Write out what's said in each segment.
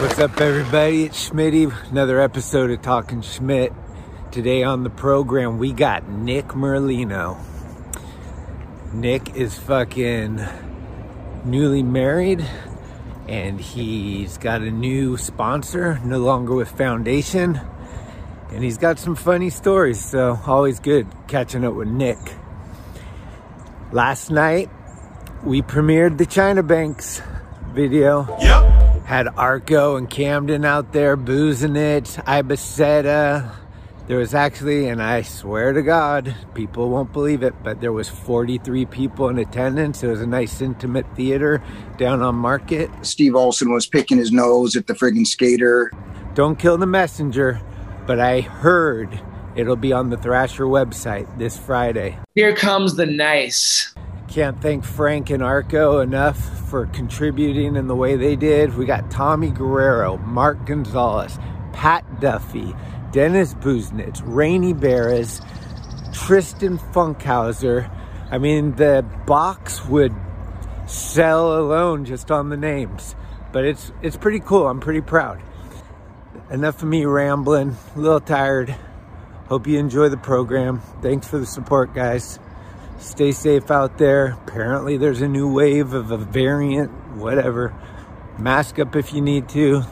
What's up, everybody? It's Schmitty. Another episode of Talkin' Schmidt. Today on the program, we got Nick Merlino. Nick is fucking newly married, and he's got a new sponsor, no longer with Foundation, and he's got some funny stories, so always good catching up with Nick. Last night, we premiered the China Banks video. Yep. Had Arco and Camden out there boozing it, Ibiseta. There was actually, and I swear to God, people won't believe it, but there was 43 people in attendance. It was a nice intimate theater down on Market. Steve Olsen was picking his nose at the friggin' skater. Don't kill the messenger, but I heard it'll be on the Thrasher website this Friday. Here comes the nice. Can't thank Frank and Arco enough for contributing in the way they did. We got Tommy Guerrero, Mark Gonzalez, Pat Duffy, Dennis Buznitz, Rainey Barres, Tristan Funkhauser. I mean, the box would sell alone just on the names, but it's pretty cool. I'm pretty proud. Enough of me rambling, a little tired. Hope you enjoy the program. Thanks for the support, guys. Stay safe out there. Apparently there's a new wave of a variant, whatever. Mask up if you need to.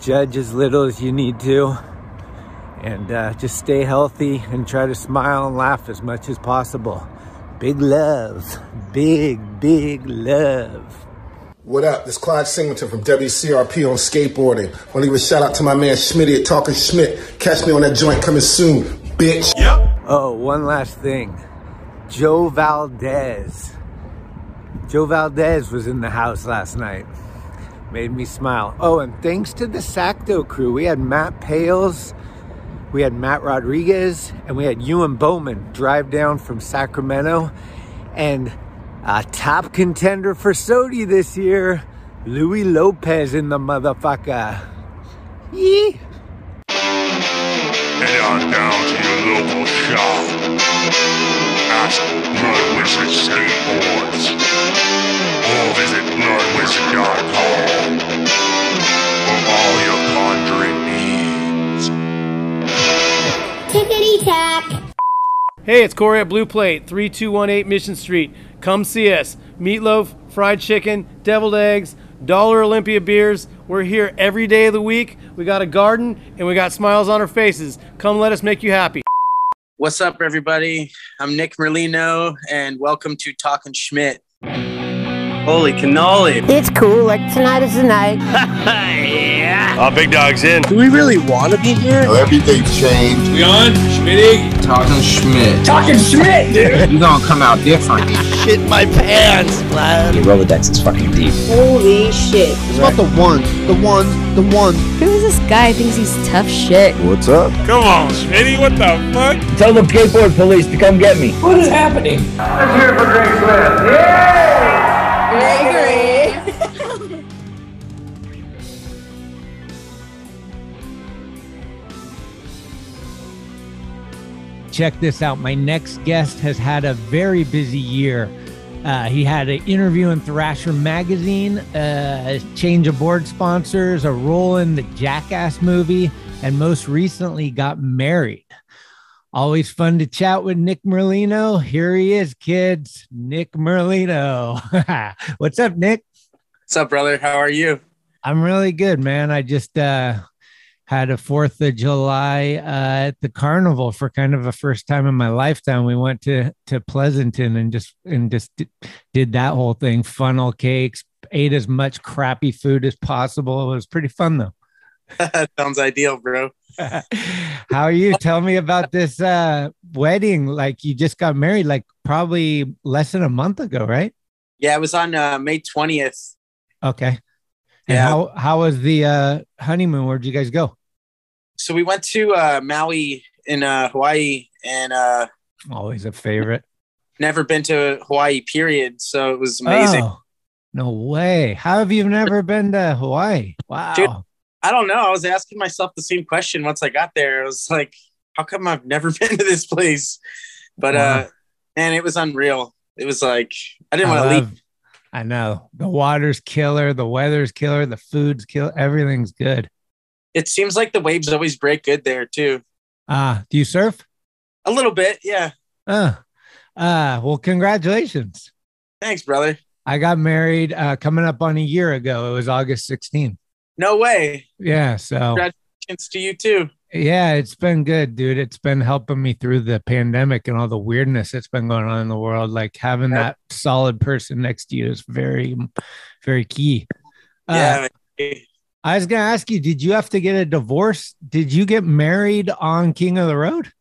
Judge as little as you need to. And just stay healthy and try to smile and laugh as much as possible. Big love. Big, big love. What up? This is Clyde Singleton from WCRP on skateboarding. I want to give a shout out to my man Schmitty at Talkin' Schmidt. Catch me on that joint coming soon, bitch. Yep. Oh, one last thing. Joe Valdez. Joe Valdez was in the house last night. Made me smile. Oh, and thanks to the Sacto crew. We had Matt Pales, we had Matt Rodriguez, and we had Ewan Bowman drive down from Sacramento. And a top contender for SOTY this year, Luis Lopez in the motherfucker. Yee! Head on down to your local shop. Ask Blood Wizard Skateboards or visit bloodwizard.com for all your pondering needs. Tickety tack. Hey, it's Corey at Blue Plate, 3218 Mission Street. Come see us. Meatloaf, fried chicken, deviled eggs, Dollar Olympia beers. We're here every day of the week. We got a garden and we got smiles on our faces. Come let us make you happy. What's up, everybody? I'm Nick Merlino, and welcome to Talkin' Schmidt. Holy cannoli. It's cool. Like, tonight is the night. Yeah. Oh, big dog's in. Do we really want to be here? No, everything's changed. We on? Schmitty? Talkin' Schmidt. Talkin' Schmidt, dude. You're going to come out different. Shit my pants, lad. Your Rolodex is fucking deep. Holy shit. It's about the ones, the ones, the ones. Who is this guy who thinks he's tough shit? What's up? Come on, Schmitty. What the fuck? Tell the skateboard police to come get me. What is happening? I'm here for Greg Smith. Yeah! Check this out. My next guest has had a very busy year. He had an interview in Thrasher magazine, a change of board sponsors, a role in the Jackass movie, and most recently got married. Always fun to chat with Nick Merlino. Here he is, kids. Nick Merlino. What's up, Nick? What's up, brother? How are you? I'm really good, man. I just had a 4th of July at the carnival for kind of a first time in my lifetime. We went to Pleasanton and just did that whole thing. Funnel cakes, ate as much crappy food as possible. It was pretty fun, though. Sounds ideal, bro. How are you? Tell me about this wedding. Like, you just got married, like, probably less than a month ago, right? Yeah, it was on May 20th. Okay. And yeah. How was the honeymoon? Where'd you guys go? So we went to Maui in Hawaii, and always a favorite. never been to Hawaii, period. So it was amazing. Oh, no way. How have you never been to Hawaii? Wow. Dude, I don't know. I was asking myself the same question once I got there. I was like, how come I've never been to this place? But, wow. Man, it was unreal. It was like, I didn't want to leave. I know. The water's killer. The weather's killer. The food's killer. Everything's good. It seems like the waves always break good there, too. Do you surf? A little bit, yeah. Well, congratulations. Thanks, brother. I got married coming up on a year ago. It was August 16th. No way. Yeah, so. Congratulations to you, too. Yeah, it's been good, dude. It's been helping me through the pandemic and all the weirdness that's been going on in the world. Like having that solid person next to you is very, very key. Yeah. I was going to ask you, did you have to get a divorce? Did you get married on King of the Road?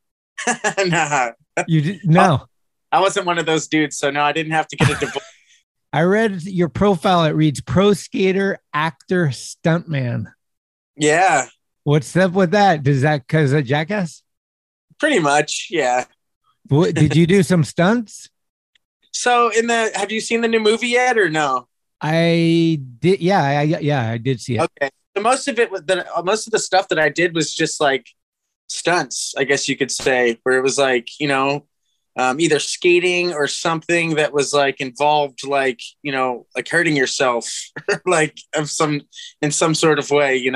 No. You did? No. I wasn't one of those dudes, so no, I didn't have to get a divorce. I read your profile. It reads pro skater, actor, stuntman. Yeah. What's up with that? Does that because of Jackass? Pretty much, yeah. What, did you do some stunts? So, have you seen the new movie yet or no? I did. Yeah, I did see it. Okay. So most of the stuff that I did was just like stunts, I guess you could say, where it was like either skating or something that was like involved, like like hurting yourself, like in some sort of way,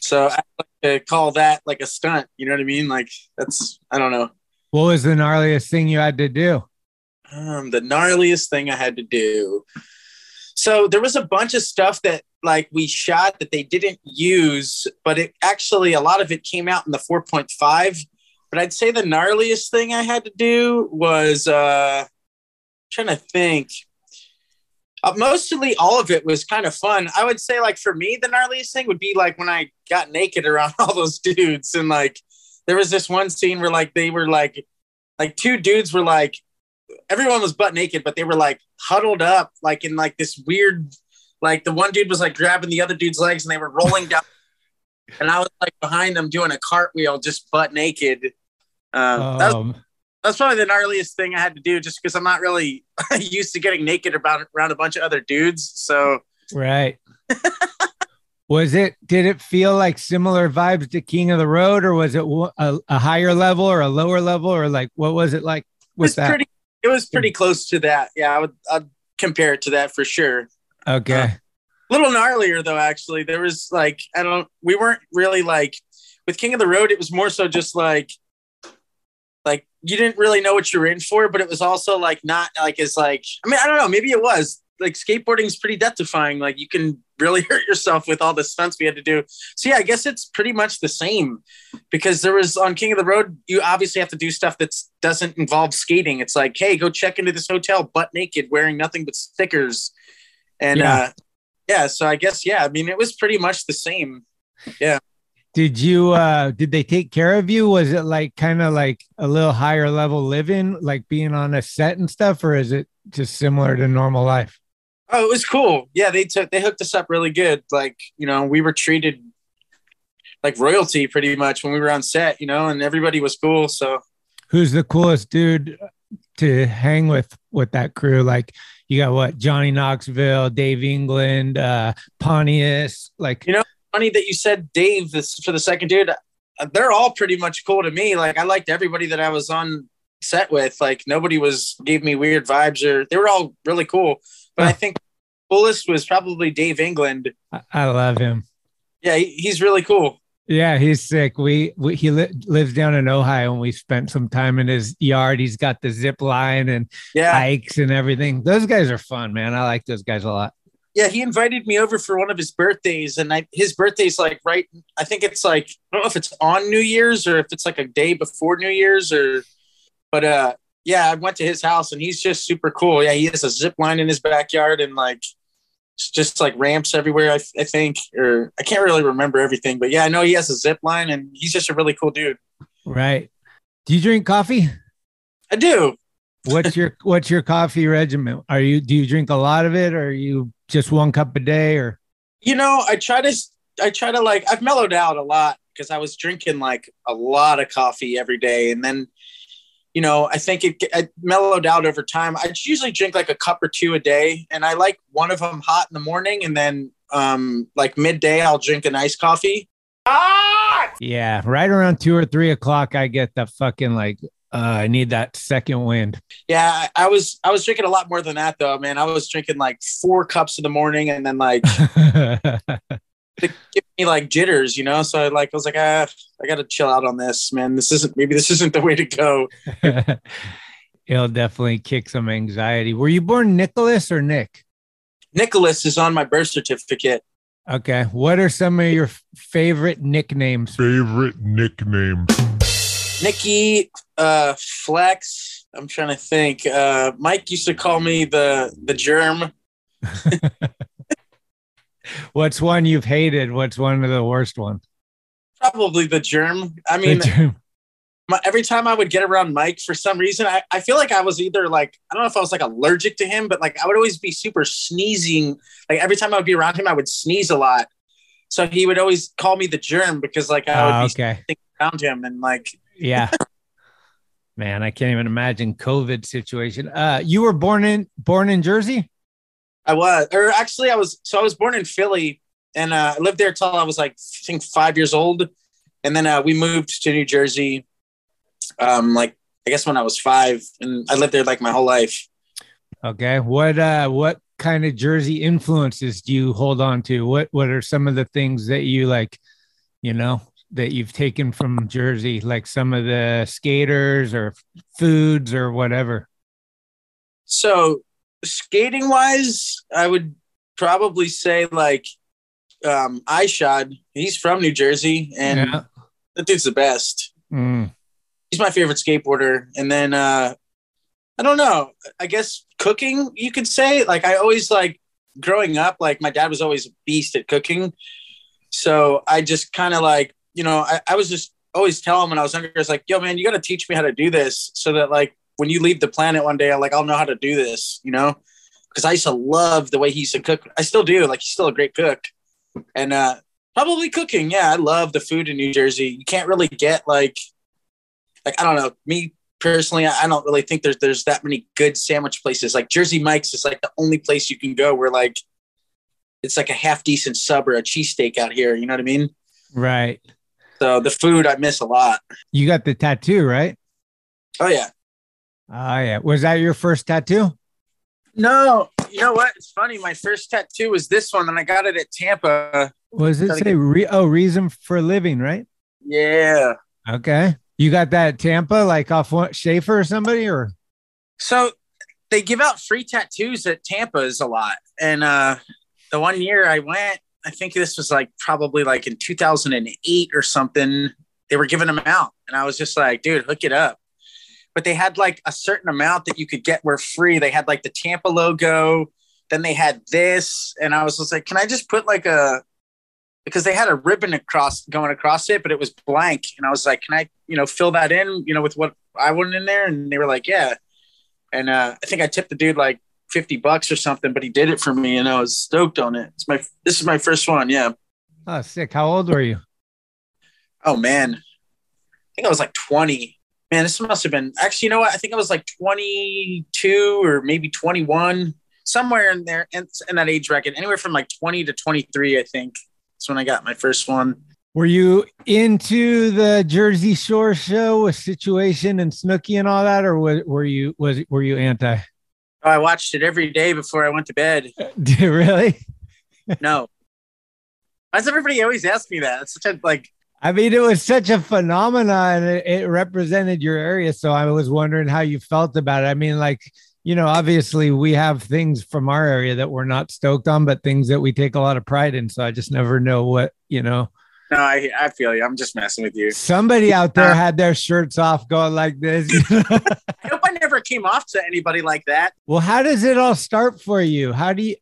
So I like to call that like a stunt. You know what I mean? Like that's, I don't know. What was the gnarliest thing you had to do? The gnarliest thing I had to do. So there was a bunch of stuff that like we shot that they didn't use, but it actually, a lot of it came out in the 4.5. But I'd say the gnarliest thing I had to do was trying to think. Mostly all of it was kind of fun. I would say like for me, the gnarliest thing would be like when I got naked around all those dudes. And like, there was this one scene where like, they were like two dudes were like, everyone was butt naked, but they were like huddled up, like in like this weird, like the one dude was like grabbing the other dude's legs and they were rolling down. And I was like behind them doing a cartwheel, just butt naked. That's probably the gnarliest thing I had to do, just because I'm not really used to getting naked around a bunch of other dudes. So right. Did it feel like similar vibes to King of the Road, or was it a higher level or a lower level, or like what was it like with that? It was pretty close to that. Yeah, I'd compare it to that for sure. Okay. A little gnarlier though, actually. There was like we weren't really like with King of the Road. It was more so just like. Like you didn't really know what you were in for, but it was also like not like as like, I mean, I don't know, maybe it was like skateboarding is pretty death defying. Like you can really hurt yourself with all the stunts we had to do. So yeah, I guess it's pretty much the same because there was on King of the Road, you obviously have to do stuff that doesn't involve skating. It's like, hey, go check into this hotel butt naked, wearing nothing but stickers. And so I guess, I mean, it was pretty much the same. Yeah. Did you, did they take care of you? Was it like kind of like a little higher level living, like being on a set and stuff, or is it just similar to normal life? Oh, it was cool. Yeah. They hooked us up really good. Like, we were treated like royalty pretty much when we were on set, and everybody was cool. So who's the coolest dude to hang with that crew? Like you got what? Johnny Knoxville, Dave England, Pontius, like, funny that you said Dave this for the second dude. They're all pretty much cool to me. Like I liked everybody that I was on set with. Like nobody gave me weird vibes, or they were all really cool. But I think the coolest was probably Dave England. I love him. Yeah, he's really cool. Yeah, he's sick. He lives down in Ohio, and we spent some time in his yard. He's got the zip line and hikes and everything. Those guys are fun, man. I like those guys a lot. Yeah, he invited me over for one of his birthdays, and his birthday's like right. I think it's like, I don't know if it's on New Year's or if it's like a day before New Year's, but I went to his house and he's just super cool. Yeah, he has a zip line in his backyard and like it's just like ramps everywhere. I think, or I can't really remember everything, but yeah, I know he has a zip line and he's just a really cool dude. Right? Do you drink coffee? I do. What's your coffee regimen? Do you drink a lot of it, or are you just one cup a day, or? I try to like, I've mellowed out a lot because I was drinking like a lot of coffee every day. And then you know, I think it mellowed out over time. I usually drink like a cup or two a day, and I like one of them hot in the morning, and then like midday, I'll drink an iced coffee. Ah! Yeah, right around 2 or 3 o'clock, I get the fucking like, I need that second wind. Yeah, I was drinking a lot more than that though, man. I was drinking like 4 cups in the morning, and then like it gave me like jitters, you know. So I was like, I gotta chill out on this, man. This isn't the way to go. It'll definitely kick some anxiety. Were you born Nicholas or Nick? Nicholas is on my birth certificate. Okay. What are some of your favorite nicknames? Nicky, Flex. I'm trying to think. Mike used to call me the germ. What's one you've hated? What's one of the worst ones? Probably the germ. I mean, every time I would get around Mike, for some reason, I feel like I was either like, I don't know if I was like allergic to him, but like I would always be super sneezing. Like every time I would be around him, I would sneeze a lot. So he would always call me the germ because like I would be around him and like. Yeah, man, I can't even imagine COVID situation. You were born in Jersey? I was, or actually I was born in Philly, and I lived there till I was like, I think 5 years old. And then we moved to New Jersey. Like I guess when I was 5, and I lived there like my whole life. Okay, what kind of Jersey influences do you hold on to? What are some of the things that you like, you know, that you've taken from Jersey, like some of the skaters or foods or whatever? So skating wise, I would probably say like Ishad. He's from New Jersey, and that dude's the best. Mm. He's my favorite skateboarder. And then, I don't know, I guess cooking, you could say. Like I always like growing up, like my dad was always a beast at cooking. So I just kind of like, you know, I was just always telling him when I was younger, I was like, yo, man, you got to teach me how to do this so that like when you leave the planet one day, I'll know how to do this, you know, because I used to love the way he used to cook. I still do. Like he's still a great cook. And probably cooking. Yeah, I love the food in New Jersey. You can't really get like I don't know. Me personally, I don't really think there's that many good sandwich places. Like Jersey Mike's is like the only place you can go where like it's like a half decent sub or a cheesesteak out here. You know what I mean? Right. So the food I miss a lot. You got the tattoo, right? Oh, yeah. Oh, yeah. Was that your first tattoo? No. You know what? It's funny. My first tattoo was this one, and I got it at Tampa. Was it say reason for living, right? Yeah. Okay. You got that at Tampa, like off Schaefer or somebody? Or so they give out free tattoos at Tampa's a lot. And the one year I went, I think this was like probably like in 2008 or something, they were giving them out. And I was just like, dude, hook it up. But they had like a certain amount that you could get were free. They had like the Tampa logo. Then they had this. And I was just like, can I just put like because they had a ribbon going across it, but it was blank. And I was like, can I, you know, fill that in, you know, with what I wanted in there? And they were like, yeah. And I think I tipped the dude like $50 or something, but he did it for me, and I was stoked on it. This is my first one. Yeah. Oh, sick. How old were you? Oh man, I think I was like 20, man. This must have been, actually, you know what? I think I was like 22 or maybe 21, somewhere in there, in that age bracket, anywhere from like 20 to 23. I think that's when I got my first one. Were you into the Jersey Shore show with Situation and Snooki and all that? Or were you anti? I watched it every day before I went to bed. Really? No. Why does everybody always ask me that? It's such a like. I mean, it was such a phenomenon. It represented your area, so I was wondering how you felt about it. I mean, like, you know, obviously we have things from our area that we're not stoked on, but things that we take a lot of pride in. So I just never know what, you know. No, I feel you. I'm just messing with you. Somebody out there had their shirts off going like this. I hope I never came off to anybody like that. Well, how does it all start for you? You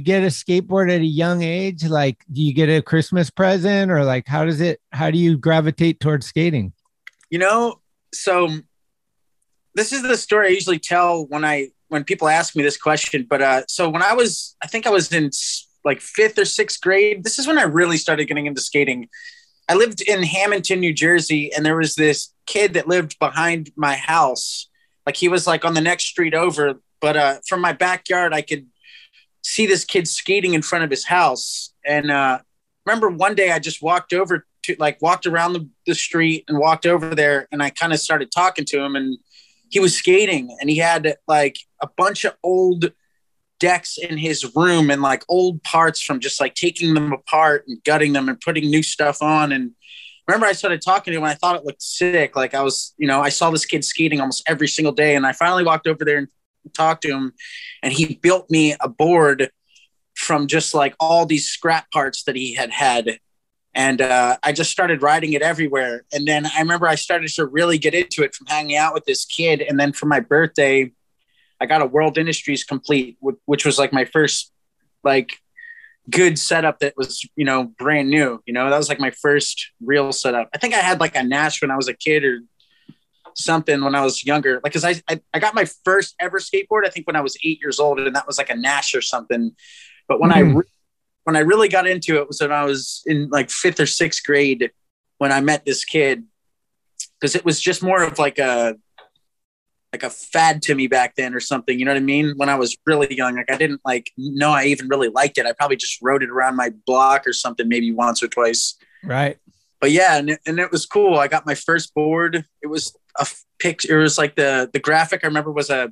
get a skateboard at a young age. Like, do you get a Christmas present, or like, how do you gravitate towards skating? You know, so this is the story I usually tell when people ask me this question. But so when I think I was in like 5th or 6th grade, this is when I really started getting into skating. I lived in Hamilton, New Jersey, and there was this kid that lived behind my house. Like, he was like on the next street over, but from my backyard, I could see this kid skating in front of his house. And remember one day I just walked over to, like, walked around the street and walked over there, and I kind of started talking to him, and he was skating, and he had like a bunch of old decks in his room and like old parts from just like taking them apart and gutting them and putting new stuff on. And remember, I started talking to him and I thought it looked sick. Like, I was, you know, I saw this kid skating almost every single day, and I finally walked over there and talked to him, and he built me a board from just like all these scrap parts that he had. And I just started riding it everywhere. And then I remember I started to really get into it from hanging out with this kid. And then for my birthday, I got a World Industries complete, which was like my first like good setup that was, you know, brand new. You know, that was like my first real setup. I think I had like a Nash when I was a kid or something when I was younger. Like, because I got my first ever skateboard, I think, when I was 8 years old, and that was like a Nash or something. But when I really got into it was when I was in like 5th or 6th grade when I met this kid, because it was just more of like a fad to me back then or something. You know what I mean? When I was really young, like, I didn't like know I even really liked it. I probably just rode it around my block or something, maybe once or twice. Right. But yeah. And it was cool. I got my first board. It was a picture. It was like the graphic I remember was a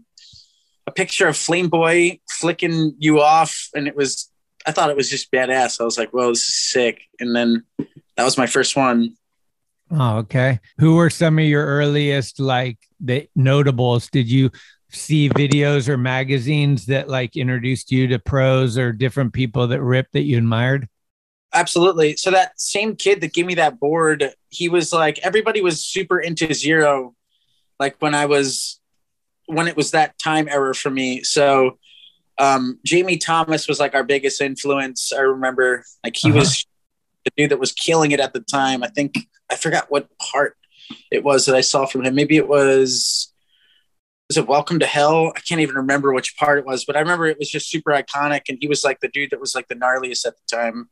picture of Flame Boy flicking you off. And it was, I thought it was just badass. I was like, whoa, this is sick. And then that was my first one. Oh, okay. Who were some of your earliest, like, the notables? Did you see videos or magazines that like introduced you to pros or different people that ripped that you admired? Absolutely. So that same kid that gave me that board, he was like, everybody was super into Zero. Like, when it was that time era for me. So Jamie Thomas was like our biggest influence. I remember, like, he was the dude that was killing it at the time. I think, I forgot what part it was that I saw from him. Maybe it was it Welcome to Hell? I can't even remember which part it was, but I remember it was just super iconic. And he was like the dude that was like the gnarliest at the time.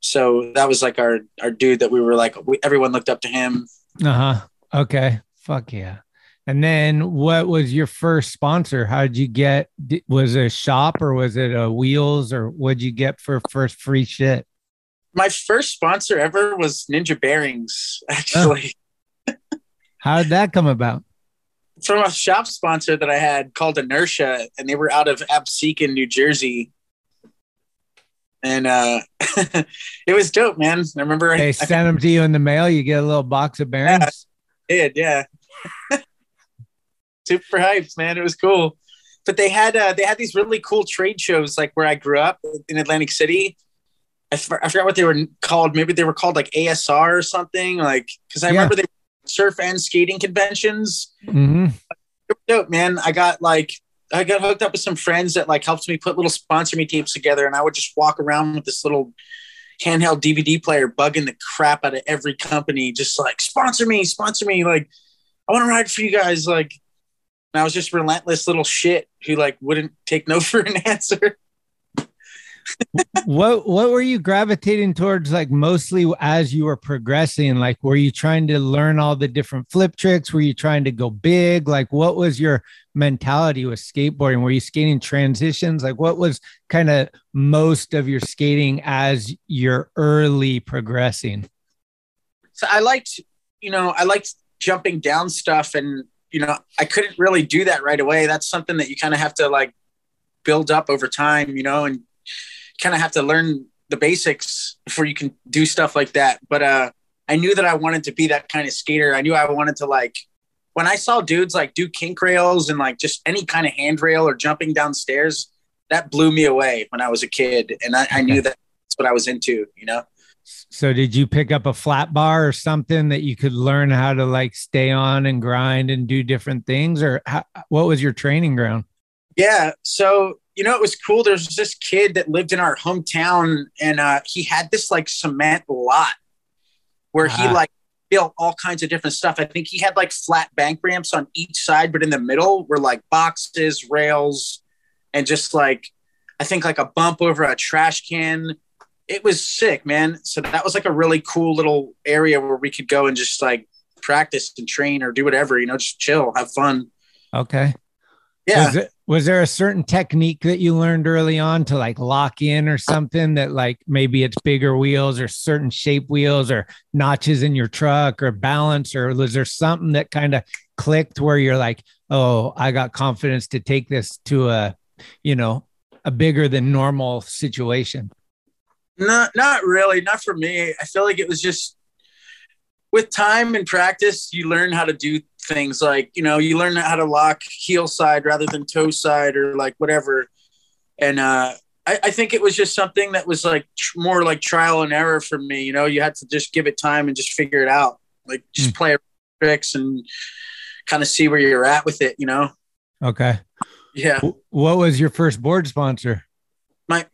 So that was like our dude that we were like, everyone looked up to him. Uh-huh. Okay. Fuck yeah. And then what was your first sponsor? How did you get, was it a shop or was it a Wheels, or what'd you get for first free shit? My first sponsor ever was Ninja Bearings, actually. Oh. How did that come about? From a shop sponsor that I had called Inertia, and they were out of Absecon, New Jersey. And it was dope, man. I remember they sent them to you in the mail. You get a little box of bearings. Yeah, I did, yeah. Super hyped, man. It was cool. But they had these really cool trade shows, like where I grew up in Atlantic City. I forgot what they were called. Maybe they were called like ASR or something. Like, because I remember they were surf and skating conventions. Mm-hmm. It was dope, man. I got hooked up with some friends that like helped me put little sponsor me tapes together, and I would just walk around with this little handheld DVD player, bugging the crap out of every company, just like, sponsor me, like, I want to ride for you guys, like. And I was just relentless little shit who like wouldn't take no for an answer. What were you gravitating towards, like, mostly as you were progressing? Like, were you trying to learn all the different flip tricks? Were you trying to go big? Like, what was your mentality with skateboarding? Were you skating transitions? Like, what was kind of most of your skating as you're early progressing? So I liked jumping down stuff, and, you know, I couldn't really do that right away. That's something that you kind of have to like build up over time, you know, and kind of have to learn the basics before you can do stuff like that. But I knew that I wanted to be that kind of skater. I knew I wanted to, like, when I saw dudes like do kink rails and like just any kind of handrail or jumping downstairs, that blew me away when I was a kid. And I knew that that's what I was into, you know? So did you pick up a flat bar or something that you could learn how to like stay on and grind and do different things, or what was your training ground? Yeah. So, you know, it was cool. There's this kid that lived in our hometown, and he had this like cement lot where he like built all kinds of different stuff. I think he had like flat bank ramps on each side, but in the middle were like boxes, rails, and just like, I think like a bump over a trash can. it was sick, man. So that was like a really cool little area where we could go and just like practice and train or do whatever, you know, just chill, have fun. Okay. Yeah. Was there a certain technique that you learned early on to like lock in or something that like maybe it's bigger wheels or certain shape wheels or notches in your truck or balance, or was there something that kind of clicked where you're like, oh, I got confidence to take this to a, you know, a bigger than normal situation? Not really. Not for me. I feel like it was just with time and practice, you learn how to do things like, you know, you learn how to lock heel side rather than toe side or like whatever. And I think it was just something that was like more like trial and error for me. You know, you had to just give it time and just figure it out, like just play tricks and kind of see where you're at with it, you know? Okay. Yeah. What was your first board sponsor?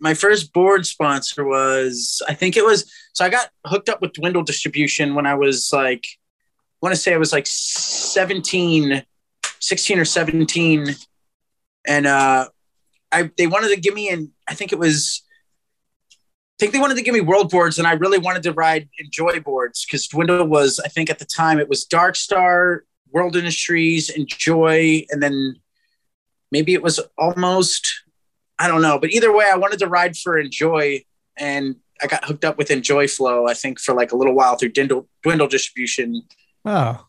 My first board sponsor was, I think it was, so I got hooked up with Dwindle Distribution when I was like, I want to say I was like 16 or 17. And they wanted to give me, they wanted to give me world boards, and I really wanted to ride Enjoy boards because Dwindle was, I think at the time it was Dark Star, World Industries, Enjoy, and then maybe it was Almost, I don't know, but either way, I wanted to ride for Enjoy, and I got hooked up with Enjoy Flow, I think, for like a little while through Dwindle Distribution. Oh,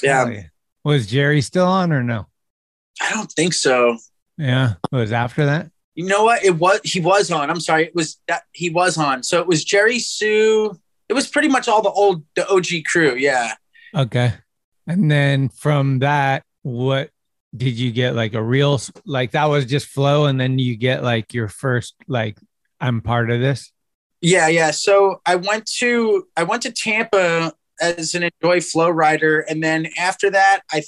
yeah. Was Jerry still on or no? I don't think so. Yeah, it was after that. You know what? He was on. I'm sorry, he was on. So it was Jerry, Sue. It was pretty much all the OG crew. Yeah. Okay. And then from that, what? Did you get like a real, like that was just flow, and then you get like your first, like, I'm part of this? Yeah. So I went to Tampa as an Enjoy Flow rider. And then after that, I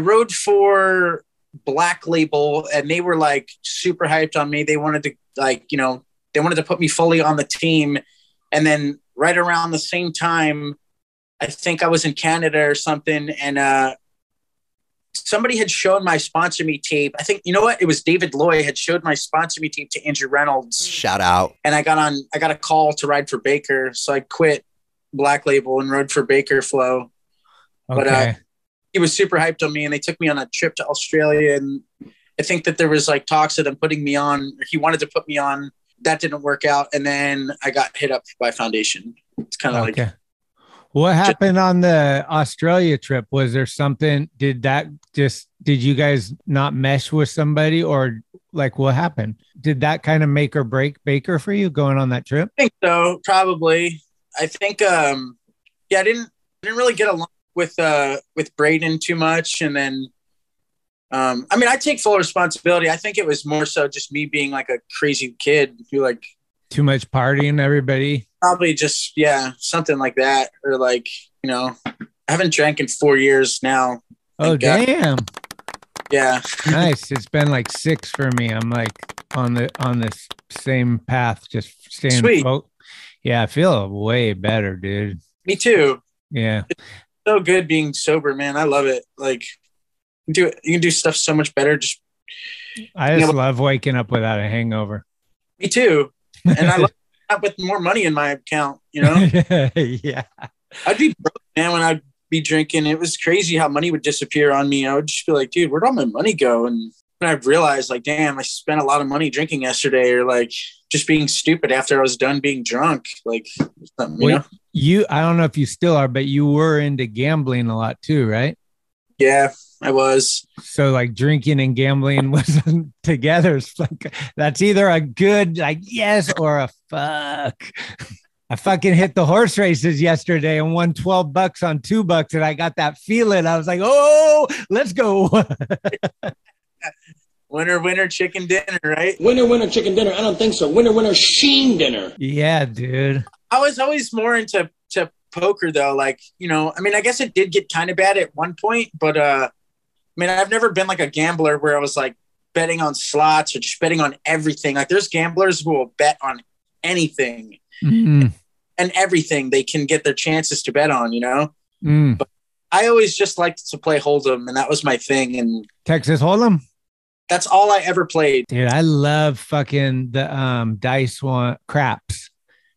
rode for Black Label, and they were like super hyped on me. They wanted to like, you know, they wanted to put me fully on the team. And then right around the same time, I think I was in Canada or something. And, somebody had shown my Sponsor Me tape. I think, you know what? It was David Loy had showed my Sponsor Me tape to Andrew Reynolds. Shout out. And I got a call to ride for Baker. So I quit Black Label and rode for Baker Flow. Okay. But he was super hyped on me, and they took me on a trip to Australia. And I think that there was like talks of them putting me on. He wanted to put me on. That didn't work out. And then I got hit up by Foundation. It's kind of like... What happened on the Australia trip? Was there something, did you guys not mesh with somebody, or like what happened? Did that kind of make or break Baker for you going on that trip? I think so, probably. I think, I didn't really get along with Braden too much. And then, I mean, I take full responsibility. I think it was more so just me being like a crazy kid who like. Too much partying, everybody. Probably just, yeah, something like that. Or like, you know, I haven't drank in 4 years now. Oh, damn. God. Yeah. Nice. It's been like 6 for me. I'm like on this same path, just staying. Sweet. Yeah, I feel way better, dude. Me too. Yeah. It's so good being sober, man. I love it. Like, you can do stuff so much better. I just love waking up without a hangover. Me too. And I love that with more money in my account, you know? Yeah. I'd be broke, man, when I'd be drinking. It was crazy how money would disappear on me. I would just be like, dude, where'd all my money go? And then I'd realize, like, damn, I spent a lot of money drinking yesterday, or like just being stupid after I was done being drunk. Like, something, you know? I don't know if you still are, but you were into gambling a lot too, right? Yeah. I was. So like drinking and gambling wasn't together. It's like, that's either a good, like, yes, or a fuck. I fucking hit the horse races yesterday and won 12 bucks on $2, and I got that feeling. I was like, oh, let's go. Winner, winner, chicken dinner, right? Winner, winner, chicken dinner. I don't think so. Winner, winner, sheen dinner. Yeah, dude. I was always more into poker though. Like, you know, I mean, I guess it did get kind of bad at one point, but, I mean, I've never been like a gambler where I was like betting on slots or just betting on everything. Like there's gamblers who will bet on anything and everything they can get their chances to bet on, you know? But I always just liked to play Hold'em, and that was my thing. And Texas Hold'em? That's all I ever played. Dude, I love fucking the dice one craps.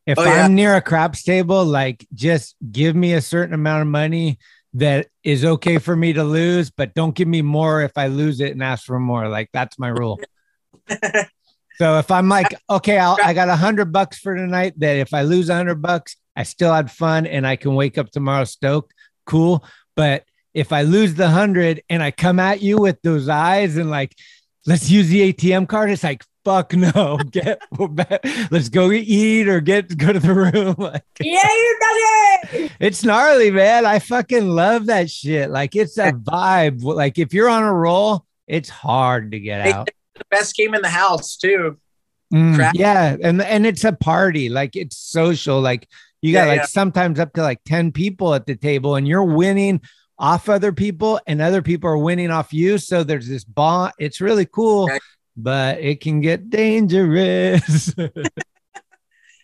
If I'm near a craps table, like just give me a certain amount of money that is okay for me to lose, but don't give me more if I lose it and ask for more. Like that's my rule. So if I'm like, okay, I got $100 for tonight, that if I lose $100, I still had fun and I can wake up tomorrow stoked. Cool. But if I lose the 100 and I come at you with those eyes and like, let's use the ATM card. It's like, fuck no, let's go eat or go to the room. Like, yeah, you got it. It's gnarly, man. I fucking love that shit. Like it's a vibe. Like if you're on a roll, it's hard to get out. The best game in the house too. Yeah. And it's a party. Like it's social. Like you got sometimes up to like 10 people at the table and you're winning off other people and other people are winning off you. So there's this bond. It's really cool, but it can get dangerous.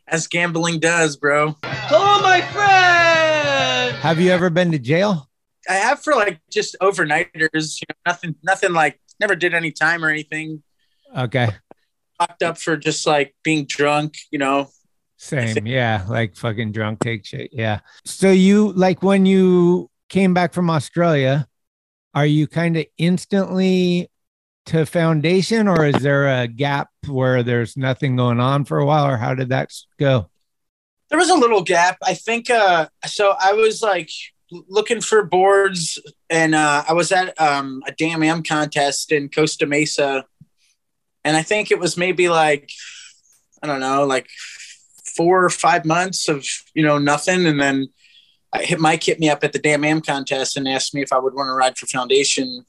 As gambling does, bro. Hello, my friend. Have you ever been to jail? I have for like just overnighters. You know, nothing like never did any time or anything. Okay. Locked up for just like being drunk, you know. Same. Yeah. Like fucking drunk take shit. Yeah. So you like when you came back from Australia, are you kind of instantly to Foundation or is there a gap where there's nothing going on for a while or how did that go? There was a little gap. I think, so I was like looking for boards and, I was at, a Damn Am contest in Costa Mesa. And I think it was maybe like, I don't know, like 4 or 5 months of, you know, nothing. And then Mike hit me up at the Damn Am contest and asked me if I would want to ride for Foundation.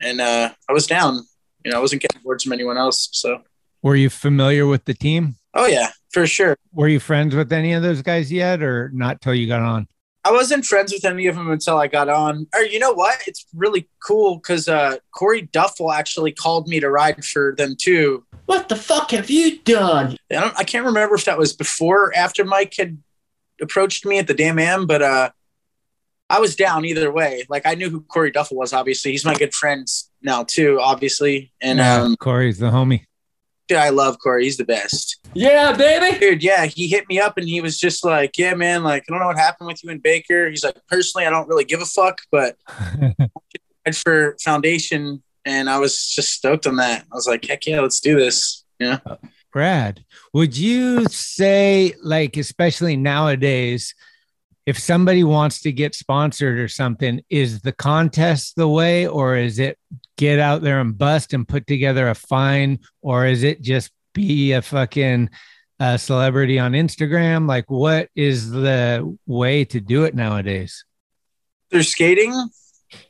And I was down. You know, I wasn't getting boards from anyone else. So were you familiar with the team? Oh, yeah, for sure. Were you friends with any of those guys yet or not till you got on? I wasn't friends with any of them until I got on. Or you know what? It's really cool because Corey Duffel actually called me to ride for them, too. What the fuck have you done? I can't remember if that was before or after Mike had approached me at the Damn Am, but I was down either way. Like I knew who Corey Duffel was, obviously. He's my good friend now too, obviously. And Corey's the homie. Dude, I love Corey. He's the best. Yeah, baby. Dude, yeah. He hit me up and he was just like, yeah, man, like I don't know what happened with you and Baker. He's like, personally, I don't really give a fuck, but for Foundation. And I was just stoked on that. I was like, heck yeah, let's do this. Yeah. Brad, would you say, like, especially nowadays, if somebody wants to get sponsored or something, is the contest the way, or is it get out there and bust and put together a fine, or is it just be a fucking celebrity on Instagram? Like, what is the way to do it nowadays? They're skating?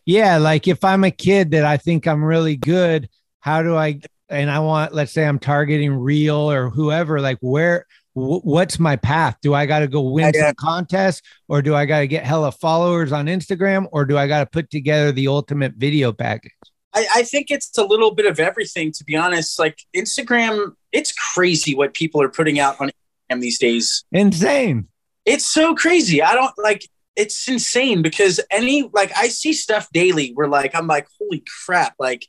Yeah, like if I'm a kid that I think I'm really good, how do I... And I want, let's say I'm targeting Real or whoever, like where, what's my path? Do I got to go win some contest or do I got to get hella followers on Instagram or do I got to put together the ultimate video package? I think it's a little bit of everything, to be honest. Like Instagram, it's crazy what people are putting out on Instagram these days. Insane. It's so crazy. I don't like, it's insane because I see stuff daily where like, I'm like, holy crap. Like,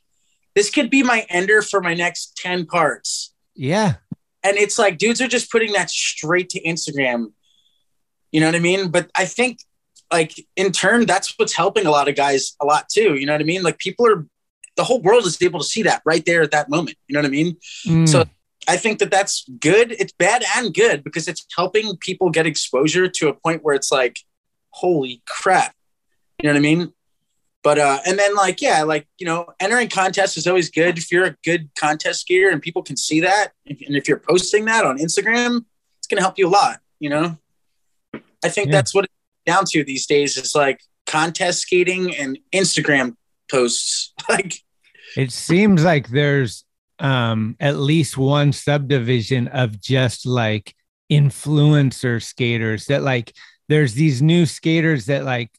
this could be my ender for my next 10 parts. Yeah. And it's like, dudes are just putting that straight to Instagram. You know what I mean? But I think like in turn, that's what's helping a lot of guys a lot too. You know what I mean? Like the whole world is able to see that right there at that moment. You know what I mean? Mm. So I think that's good. It's bad and good because it's helping people get exposure to a point where it's like, holy crap. You know what I mean? But, and then like, yeah, like, you know, entering contests is always good. If you're a good contest skier and people can see that, and if you're posting that on Instagram, it's going to help you a lot. You know, I think that's what it's down to these days is like contest skating and Instagram posts. Like it seems like there's, at least one subdivision of just like influencer skaters that like, there's these new skaters that like,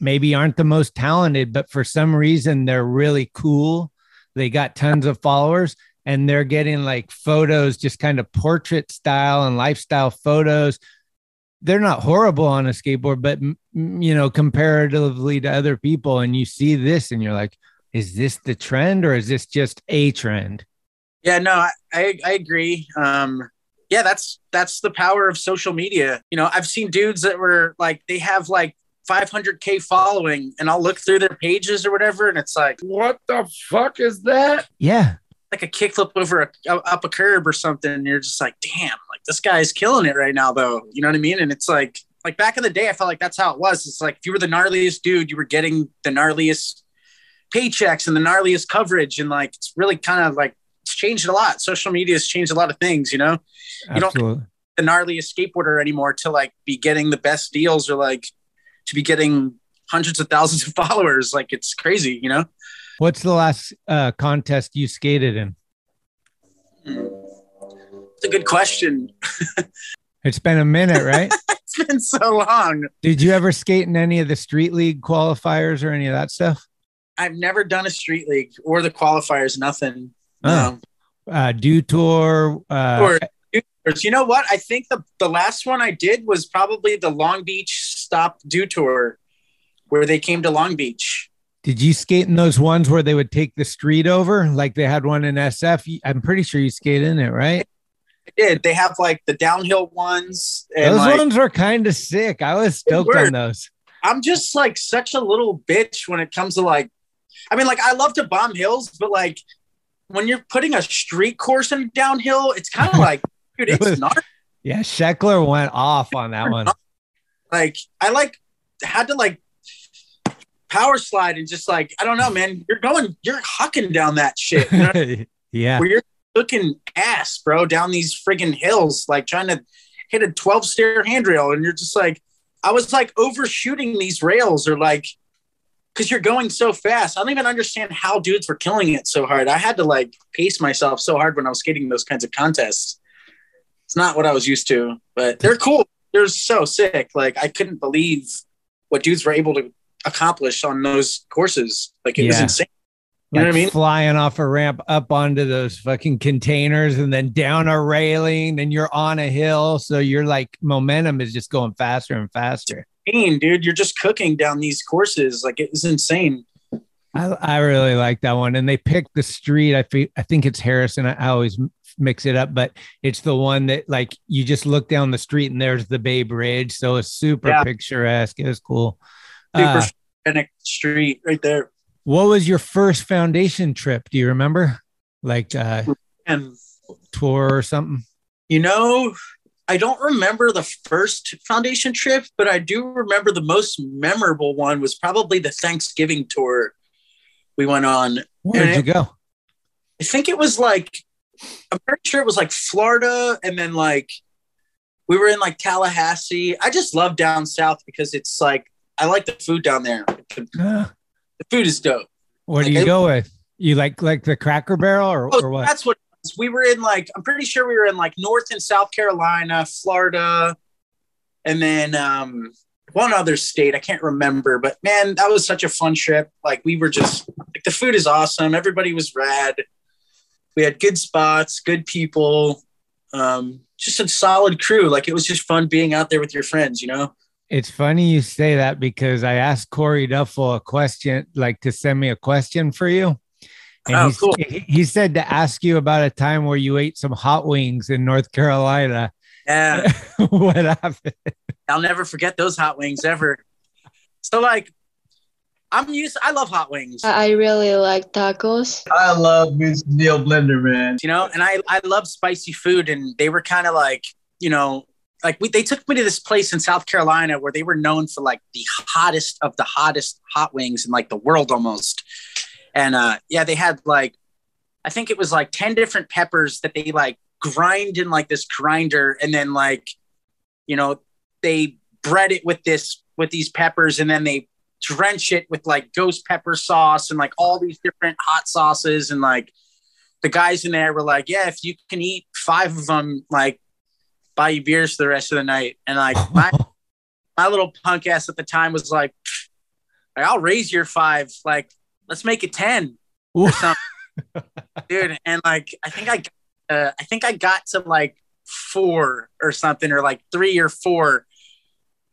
maybe aren't the most talented, but for some reason they're really cool. They got tons of followers and they're getting like photos, just kind of portrait style and lifestyle photos. They're not horrible on a skateboard, but you know, comparatively to other people. And you see this and you're like, is this the trend or is this just a trend? Yeah, no, I agree. Yeah, that's the power of social media. You know, I've seen dudes that were like, they have like 500K following and I'll look through their pages or whatever. And it's like, what the fuck is that? Yeah. Like a kickflip over up a curb or something. And you're just like, damn, like this guy's killing it right now though. You know what I mean? And it's like back in the day, I felt like that's how it was. It's like, if you were the gnarliest dude, you were getting the gnarliest paychecks and the gnarliest coverage. And like, it's really kind of like, it's changed a lot. Social media has changed a lot of things, you know. Absolutely. You don't get the gnarliest skateboarder anymore to like be getting the best deals or like to be getting hundreds of thousands of followers. Like it's crazy, you know. What's the last contest you skated in? It's a good question. It's been a minute, right? It's been so long. Did you ever skate in any of the street league qualifiers or any of that stuff? I've never done a street league or the qualifiers, nothing. Oh. Do tours. You know what? I think the last one I did was probably the Long Beach stop do tour where they came to Long Beach. Did you skate in those ones where they would take the street over? Like they had one in SF. I'm pretty sure you skated in it, right? I did. They have like the downhill ones. And those ones were kind of sick. I was stoked on those. I'm just like such a little bitch when it comes to like, I mean, like I love to bomb hills, but like, when you're putting a street course in downhill, it's kind of like, dude, it's not. Yeah, Sheckler went off on that one. Like, I like had to like power slide and just like, I don't know, man. You're hucking down that shit. You know? Yeah. Where you're looking ass, bro, down these friggin' hills, like trying to hit a 12 stair handrail. And you're just like, I was like overshooting these rails or like, because you're going so fast. I don't even understand how dudes were killing it so hard. I had to like pace myself so hard when I was skating those kinds of contests. It's not what I was used to, but they're cool. They're so sick. Like I couldn't believe what dudes were able to accomplish on those courses. Like it was insane. You know what I mean? Flying off a ramp up onto those fucking containers and then down a railing and you're on a hill. So you're like momentum is just going faster and faster. Dude, you're just cooking down these courses. Like it was insane. I really like that one. And they picked the street. I think it's Harrison. I always mix it up, but it's the one that like you just look down the street and there's the Bay Bridge. So it's super picturesque. It was cool. Super street right there. What was your first Foundation trip? Do you remember? Like tour or something? You know, I don't remember the first Foundation trip, but I do remember the most memorable one was probably the Thanksgiving tour we went on. Where did you go? I think it was like, I'm pretty sure it was like Florida. And then like, we were in like Tallahassee. I just love down south because it's like, I like the food down there. The food is dope. What do you go with? You like the Cracker Barrel or what? That's what. We were in like, I'm pretty sure we were in like North and South Carolina, Florida, and then one other state. I can't remember, but man, that was such a fun trip. Like we were just like, the food is awesome. Everybody was rad. We had good spots, good people, just a solid crew. Like it was just fun being out there with your friends, you know? It's funny you say that because I asked Corey Duffel a question, like to send me a question for you. And cool. He said to ask you about a time where you ate some hot wings in North Carolina. Yeah. What happened? I'll never forget those hot wings ever. So like, I love hot wings. I really like tacos. I love Miss Neil Blender, man. You know, and I love spicy food. And they were kind of like, you know, like they took me to this place in South Carolina where they were known for like the hottest of the hottest hot wings in like the world almost. And they had like, I think it was like 10 different peppers that they like grind in like this grinder. And then like, you know, they bread it with these peppers and then they drench it with like ghost pepper sauce and like all these different hot sauces. And like the guys in there were like, yeah, if you can eat 5 of them, like buy you beers for the rest of the night. And like my little punk ass at the time was like, I'll raise your 5. Like, let's make it 10 or something. Dude. And like, I think I got to like 4 or something, or like 3 or 4.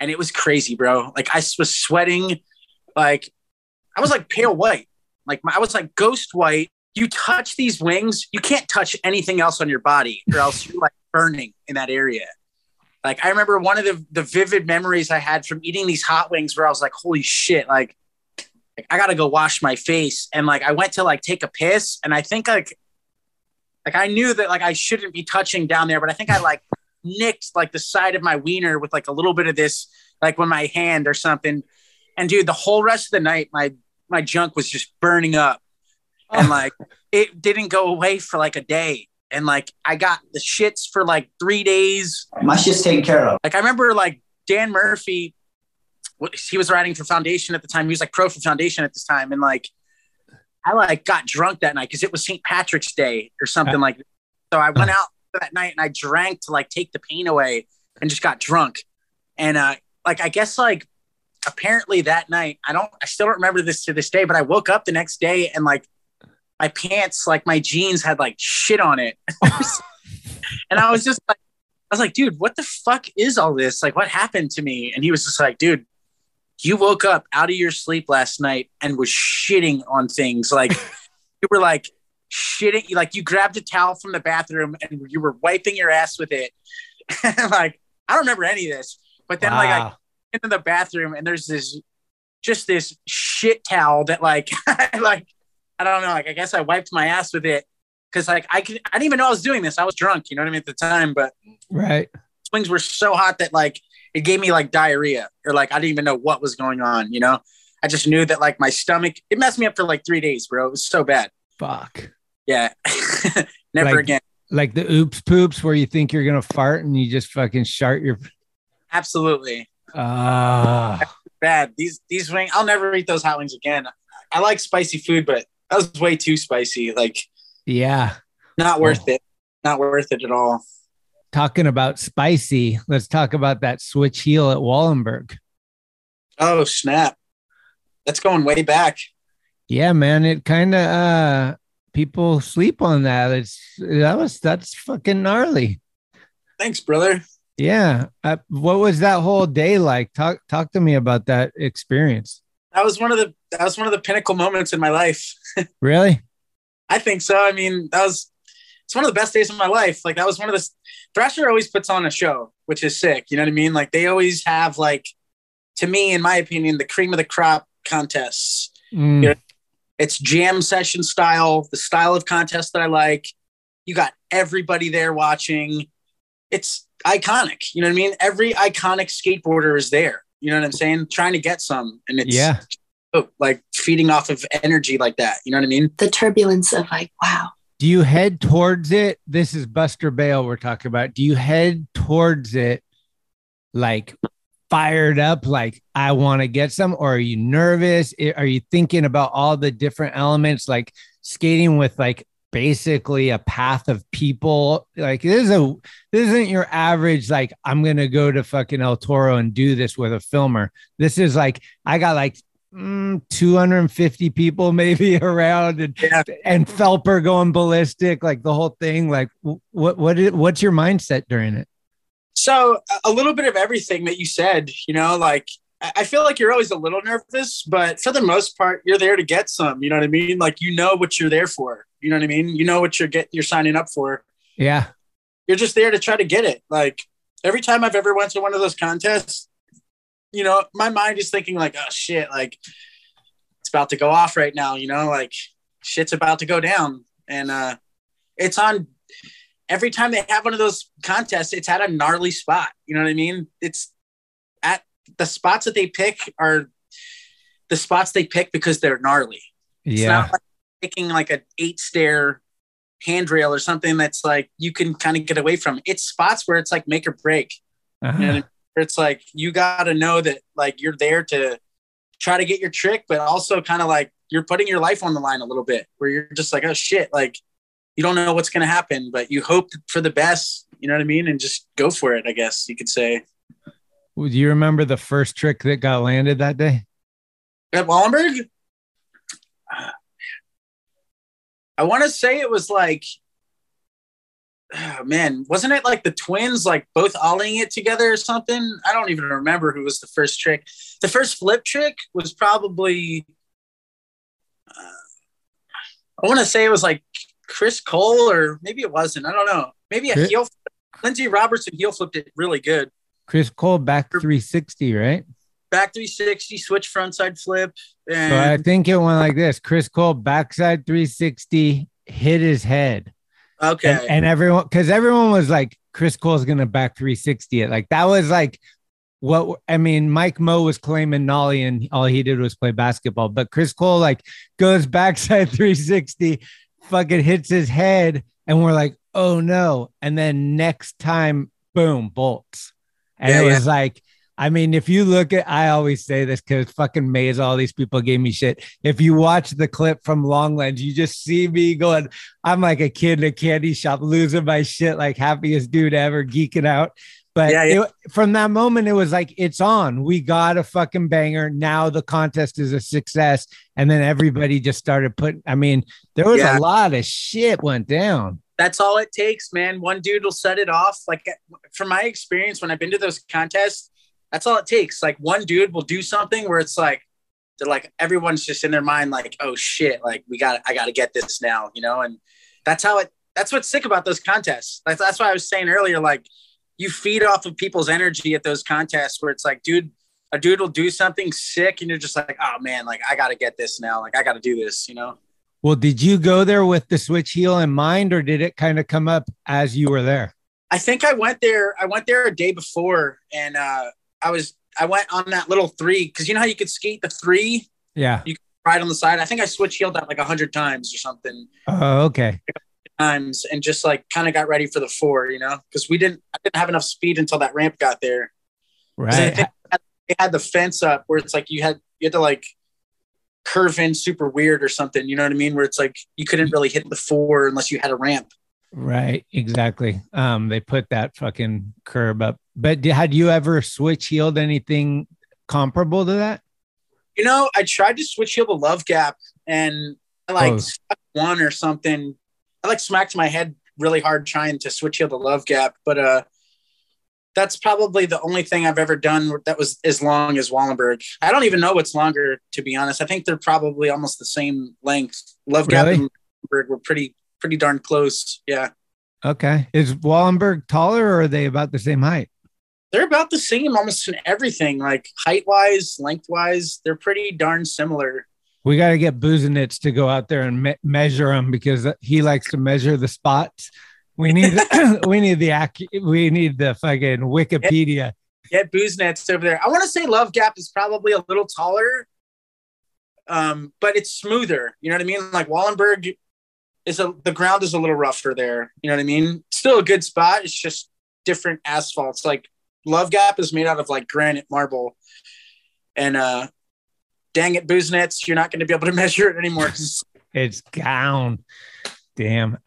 And it was crazy, bro. Like I was sweating. Like I was like pale white. Like I was like ghost white. You touch these wings, you can't touch anything else on your body or else you're like burning in that area. Like I remember one of the vivid memories I had from eating these hot wings where I was like, holy shit, like I got to go wash my face. And like I went to like take a piss. And I think like I knew that like I shouldn't be touching down there, but I think I like nicked like the side of my wiener with like a little bit of this, like with my hand or something. And dude, the whole rest of the night, my junk was just burning up. And like, it didn't go away for like a day. And like, I got the shits for like 3 days. My shit's taken care of. Like, I remember like Dan Murphy, he was writing for Foundation at the time. He was like pro for Foundation at this time. And like, I like got drunk that night because it was St. Patrick's Day or something like that. So I went out that night and I drank to like take the pain away and just got drunk. And like, I guess like, apparently that night, I still don't remember this to this day, but I woke up the next day and like, my pants, like my jeans had like shit on it. And I was just like, I was like, dude, what the fuck is all this? Like, what happened to me? And he was just like, dude, you woke up out of your sleep last night and was shitting on things. Like you were like shitting, like you grabbed a towel from the bathroom and you were wiping your ass with it. Like, I don't remember any of this, but then like I went into the bathroom and there's this shit towel that like, like, I don't know. Like, I guess I wiped my ass with it because, like, I didn't even know I was doing this. I was drunk, you know what I mean, at the time. But right, swings were so hot that like it gave me like diarrhea, or like I didn't even know what was going on. You know, I just knew that like my stomach, it messed me up for like 3 days, bro. It was so bad. Fuck. Yeah. Never like, again. Like the oops poops where you think you're gonna fart and you just fucking shart your. Absolutely. Bad. These wings. I'll never eat those hot wings again. I like spicy food, but. That was way too spicy. Like, yeah, not worth it. Not worth it at all. Talking about spicy, let's talk about that switch heel at Wallenberg. Oh, snap. That's going way back. Yeah, man. It kind of, people sleep on that. That's fucking gnarly. Thanks, brother. Yeah. What was that whole day like? Talk to me about that experience. That was one of the pinnacle moments in my life. Really? I think so. I mean, it's one of the best days of my life. Like that was one of the Thrasher always puts on a show, which is sick. You know what I mean? Like they always have like, to me, in my opinion, the cream of the crop contests. Mm. You know, it's jam session style, the style of contest that I like. You got everybody there watching. It's iconic. You know what I mean? Every iconic skateboarder is there. You know what I'm saying? Trying to get some. And it's like feeding off of energy like that. You know what I mean? The turbulence of like, wow. Do you head towards it? This is Buster Bale we're talking about. Do you head towards it like fired up? Like I want to get some? Or are you nervous? Are you thinking about all the different elements? Like skating with like basically a path of people, like this isn't your average like I'm gonna go to fucking El Toro and do this with a filmer. This is like I got like 250 people maybe around and Felper going ballistic, like the whole thing. Like what's your mindset during it? So a little bit of everything that you said, you know, like I feel like you're always a little nervous, but for the most part, you're there to get some, you know what I mean? Like, you know what you're there for. You know what I mean? You know what you're signing up for. Yeah. You're just there to try to get it. Like every time I've ever went to one of those contests, you know, my mind is thinking like, oh shit, like it's about to go off right now. You know, like shit's about to go down. And it's on every time they have one of those contests, it's at a gnarly spot. You know what I mean? It's at the spots that they pick are the spots they pick because they're gnarly. It's not like picking like an 8-stair handrail or something that's like you can kind of get away from. It's spots where it's like make or break. Uh-huh. You know, it's like you got to know that like you're there to try to get your trick, but also kind of like you're putting your life on the line a little bit where you're just like, oh shit, like you don't know what's going to happen, but you hope for the best. You know what I mean? And just go for it, I guess you could say. Do you remember the first trick that got landed that day? At Wallenberg? I want to say it was like, oh man, wasn't it like the twins, like both ollieing it together or something? I don't even remember who was the first trick. The first flip trick was probably, I want to say it was like Chris Cole, or maybe it wasn't. I don't know. Maybe a heel. Lindsey Robertson heel flipped it really good. Chris Cole back 360, right? Back 360, switch frontside flip. And so I think it went like this. Chris Cole backside 360, hit his head. Okay. And everyone, because everyone was like, Chris Cole's going to back 360 it. Like, that was like what, I mean, Mike Moe was claiming Nollie and all he did was play basketball. But Chris Cole like goes backside 360, fucking hits his head. And we're like, oh no. And then next time, boom, bolts. And it was like, I mean, if you look at, I always say this because fucking Maze, all these people gave me shit. If you watch the clip from Longlands, you just see me going, I'm like a kid in a candy shop, losing my shit, like happiest dude ever, geeking out. But it, from that moment, it was like, it's on. We got a fucking banger. Now the contest is a success. And then everybody just started putting, I mean, there was a lot of shit went down. That's all it takes, man. One dude will set it off. Like, from my experience, when I've been to those contests, that's all it takes. Like, one dude will do something where it's like, they're like, everyone's just in their mind, like, oh shit, like I got to get this now, you know? And that's how it, that's what's sick about those contests. That's why I was saying earlier, like, you feed off of people's energy at those contests where it's like, dude, a dude will do something sick and you're just like, oh man, like I got to get this now. Like I got to do this, you know? Well, did you go there with the switch heel in mind, or did it kind of come up as you were there? I think I went there. I went there a day before, and I went on that little three, because you know how you could skate the three? Yeah. You could ride on the side. I think I switch heeled that like 100 times or something. Oh, okay. Times, and just like kind of got ready for the four, you know, because I didn't have enough speed until that ramp got there. Right. I think they had the fence up where it's like you had to like curve in super weird or something, you know what I mean, where it's like you couldn't really hit the four unless you had a ramp, right? Exactly. They put that fucking curb up. But had you ever switch heeled anything comparable to that? You know, I tried to switch heel the Love Gap, and I like stuck one or something. I like smacked my head really hard trying to switch heel the Love Gap, but that's probably the only thing I've ever done that was as long as Wallenberg. I don't even know what's longer, to be honest. I think they're probably almost the same length. Love Gap and Wallenberg were pretty darn close. Yeah. Okay. Is Wallenberg taller, or are they about the same height? They're about the same almost in everything, like height-wise, length-wise. They're pretty darn similar. We got to get Boozinitz to go out there and measure them, because he likes to measure the spots. We need the fucking Wikipedia. Get Booznets over there. I want to say Love Gap is probably a little taller, but it's smoother. You know what I mean? Like Wallenberg the ground is a little rougher there. You know what I mean? Still a good spot. It's just different asphalt. It's like Love Gap is made out of like granite marble, and dang it, Booznets, you're not going to be able to measure it anymore. It's gone. Damn.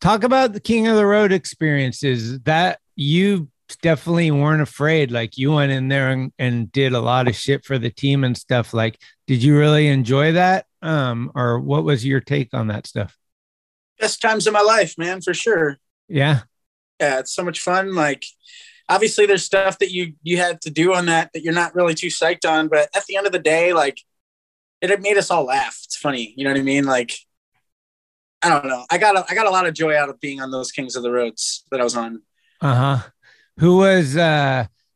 Talk about the King of the Road experiences that you definitely weren't afraid. Like, you went in there and did a lot of shit for the team and stuff. Like, did you really enjoy that? Or what was your take on that stuff? Best times of my life, man, for sure. Yeah. Yeah. It's so much fun. Like, obviously there's stuff that you had to do on that you're not really too psyched on, but at the end of the day, like it made us all laugh. It's funny. You know what I mean? Like, I don't know. I got a lot of joy out of being on those Kings of the Roads that I was on. Uh-huh. Who was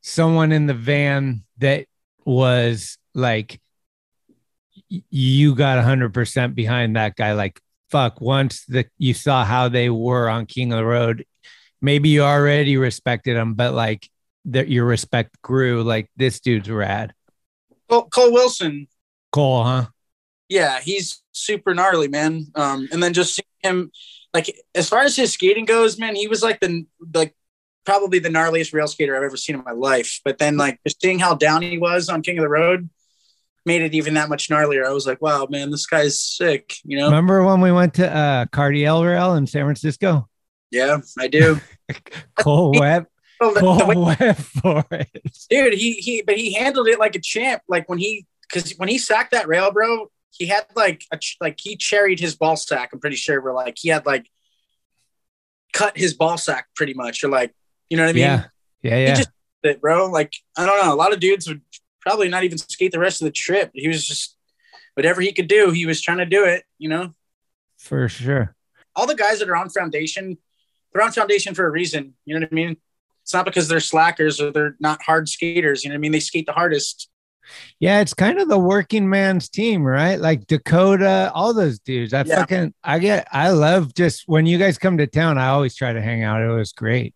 someone in the van that was like, you got 100% behind that guy? Like, fuck, once you saw how they were on King of the Road, maybe you already respected them, but like your respect grew. Like, this dude's rad. Cole Wilson. Cole, huh? Yeah, he's super gnarly, man. And then just seeing him, like, as far as his skating goes, man, he was like probably the gnarliest rail skater I've ever seen in my life. But then like just seeing how down he was on King of the Road made it even that much gnarlier. I was like, wow, man, this guy's sick. You know, remember when we went to Cardiel Rail in San Francisco? Yeah, I do. Cole Webb. Cole Webb for it, dude. He handled it like a champ. Like when he sacked that rail, bro. He had he cherried his ball sack. I'm pretty sure he had cut his ball sack pretty much, or you know what I mean? Yeah. He just did it, bro. Like, I don't know. A lot of dudes would probably not even skate the rest of the trip. He was just, whatever he could do, he was trying to do it, you know? For sure. All the guys that are on Foundation, they're on Foundation for a reason. You know what I mean? It's not because they're slackers or they're not hard skaters. You know what I mean? They skate the hardest. Yeah, it's kind of the working man's team, right? Like Dakota, all those dudes. I love just when you guys come to town, I always try to hang out. It was great.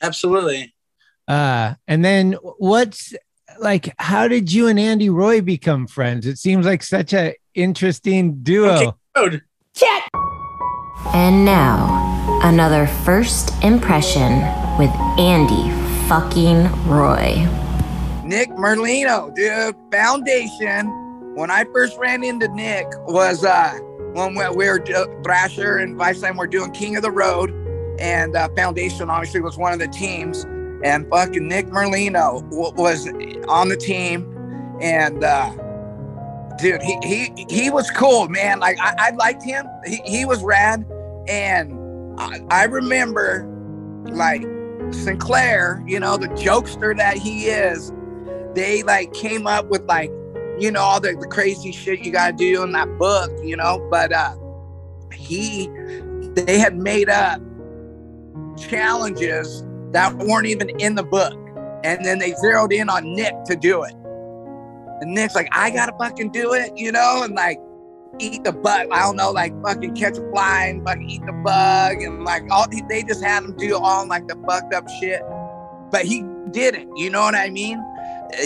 Absolutely. And then what's like, how did you and Andy Roy become friends? It seems like such an interesting duo. Okay. Check. And now another first impression with Andy fucking Roy. Nick Merlino, dude, Foundation. When I first ran into Nick was when we were Thrasher and Viceland were doing King of the Road, and Foundation obviously was one of the teams, and fucking Nick Merlino was on the team, and dude, he was cool, man. Like I liked him. He was rad, and I remember like Sinclair, you know, the jokester that he is. They like came up with like, you know, all the crazy shit you gotta do in that book, you know, but they had made up challenges that weren't even in the book. And then they zeroed in on Nick to do it. And Nick's like, I gotta fucking do it, you know, and like eat the bug. I don't know, like fucking catch a fly and fucking eat the bug. And like all they just had him do all like the fucked up shit. But he did it, you know what I mean?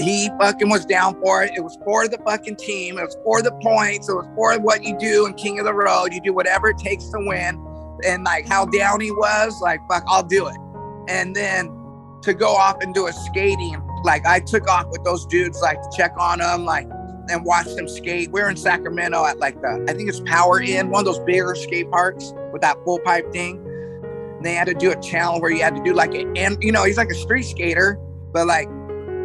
He fucking was down for it. It was for the fucking team. It was for the points. It was for what you do in King of the Road. You do whatever it takes to win. And like how down he was, like, fuck, I'll do it. And then to go off and do a skating, like I took off with those dudes, like to check on them, like, and watch them skate. We're in Sacramento at like the, I think it's Power Inn, one of those bigger skate parks with that full pipe thing. And they had to do a challenge where you had to do like an, you know, he's like a street skater, but like,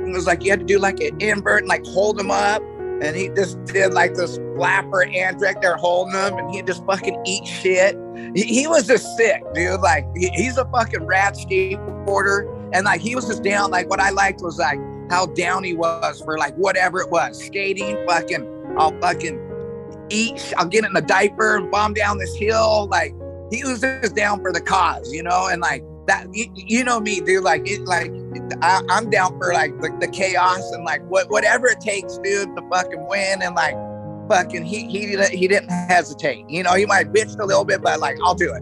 it was like you had to do like an invert and like hold him up, and he just did like this flapper andrek there holding him, and he just fucking eat shit. He was just sick, dude. Like he's a fucking rad skateboarder, and like he was just down. Like what I liked was like how down he was for like whatever it was, skating, fucking, I'll fucking eat, I'll get in a diaper and bomb down this hill. Like he was just down for the cause, you know, and like that. You know me, dude. Like it, like. I'm down for like the chaos and like whatever it takes, dude, to fucking win. And like fucking he didn't hesitate. You know, he might have bitched a little bit, but like I'll do it.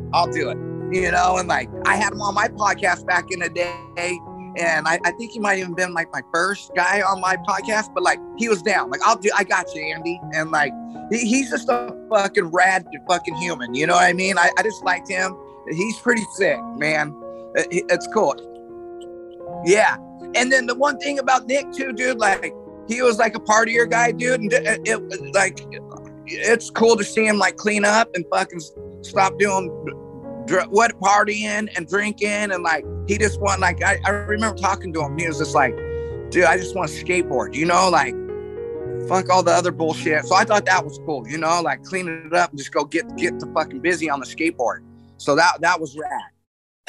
You know, and like I had him on my podcast back in the day, and I think he might even been like my first guy on my podcast. But like he was down. Like I got you, Andy. And like he's just a fucking rad fucking human. You know what I mean? I just liked him. He's pretty sick, man. It's cool. Yeah. And then the one thing about Nick too, dude, like he was like a partier guy, dude. And it like, it's cool to see him like clean up and fucking stop doing partying and drinking. And like, he just want, like, I remember talking to him. He was just like, dude, I just want to skateboard, you know, like fuck all the other bullshit. So I thought that was cool, you know, like clean it up and just go get the fucking busy on the skateboard. So that was rad.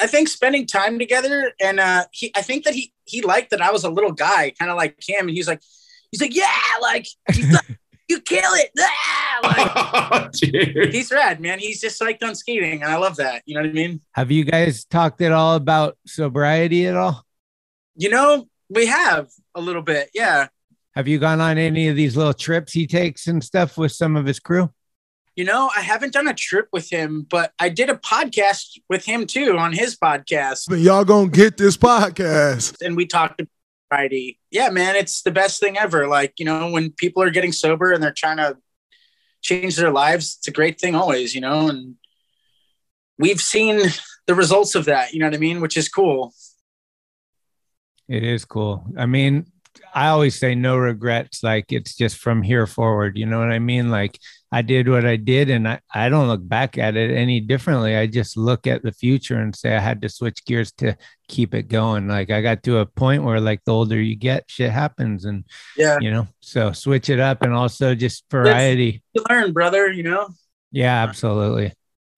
I think spending time together, and I think that he liked that I was a little guy, kind of like him, and he's like, yeah, like you kill it, ah! Like, oh, he's rad, man. He's just psyched on skating, and I love that. You know what I mean? Have you guys talked at all about sobriety at all? You know, we have a little bit, yeah. Have you gone on any of these little trips he takes and stuff with some of his crew? You know, I haven't done a trip with him, but I did a podcast with him too on his podcast. But y'all gonna get this podcast. And we talked about sobriety. Yeah, man, it's the best thing ever. Like, you know, when people are getting sober and they're trying to change their lives, it's a great thing always, you know, and we've seen the results of that, you know what I mean? Which is cool. It is cool. I mean, I always say no regrets. Like it's just from here forward. You know what I mean? Like I did what I did, and I don't look back at it any differently. I just look at the future and say, I had to switch gears to keep it going. Like I got to a point where like the older you get, shit happens. And yeah, you know, so switch it up, and also just variety. You learn, brother, you know? Yeah, absolutely.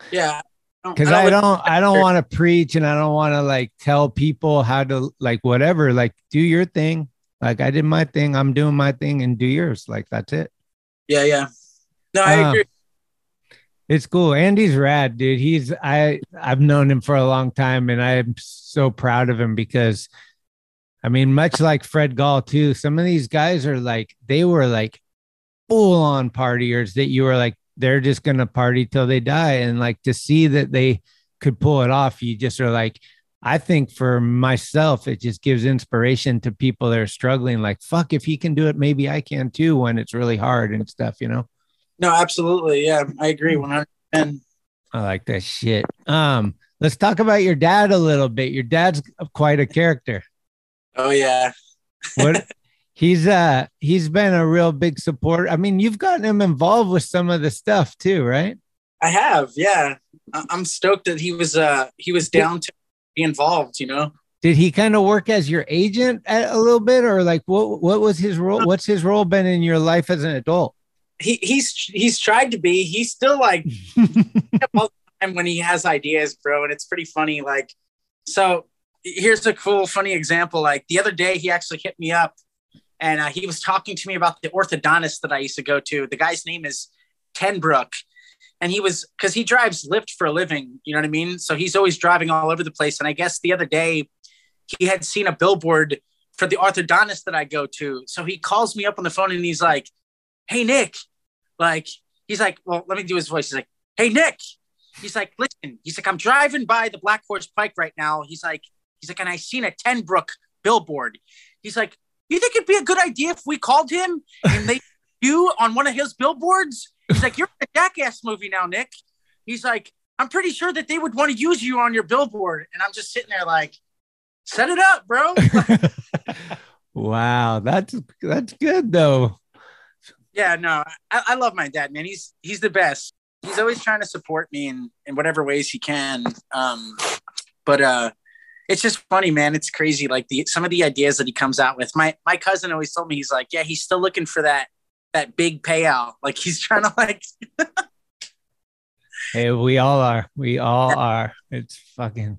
Yeah. Because I don't want to preach, and I don't want to like tell people how to like, whatever, like do your thing. Like I did my thing, I'm doing my thing, and do yours. Like that's it. Yeah, yeah. No, I agree. It's cool. Andy's rad, dude. I've known him for a long time, and I'm so proud of him because, I mean, much like Fred Gall too, some of these guys are like, they were like full on partiers that you were like, they're just going to party till they die. And like to see that they could pull it off, you just are like, I think for myself, it just gives inspiration to people that are struggling. Like, fuck, if he can do it, maybe I can too, when it's really hard and stuff, you know? No, absolutely. Yeah, I agree. 110. I like that shit. Let's talk about your dad a little bit. Your dad's quite a character. Oh, yeah. What? He's been a real big support. I mean, you've gotten him involved with some of the stuff too, right? I have. Yeah. I'm stoked that he was down to be involved, you know? Did he kind of work as your agent a little bit, or like, what was his role? What's his role been in your life as an adult? He's tried to be. He's still like all the time when he has ideas, bro. And it's pretty funny. Like, so here's a cool, funny example. Like the other day, he actually hit me up, and he was talking to me about the orthodontist that I used to go to. The guy's name is Tenbrook, and because he drives Lyft for a living. You know what I mean? So he's always driving all over the place. And I guess the other day, he had seen a billboard for the orthodontist that I go to. So he calls me up on the phone, and he's like, "Hey, Nick." Like, he's like, well, let me do his voice. He's like, "Hey, Nick." He's like, "Listen," he's like, "I'm driving by the Black Horse Pike right now." He's like, "And I seen a Tenbrook billboard." He's like, "You think it'd be a good idea if we called him and they you on one of his billboards?" He's like, "You're in a Jackass movie now, Nick." He's like, "I'm pretty sure that they would want to use you on your billboard." And I'm just sitting there like, set it up, bro. Wow. That's good though. Yeah, no, I love my dad, man. He's the best. He's always trying to support me in whatever ways he can. But it's just funny, man. It's crazy. Like some of the ideas that he comes out with. My cousin always told me, he's like, yeah, he's still looking for that big payout. Like he's trying to like. Hey, we all are. We all are. It's fucking.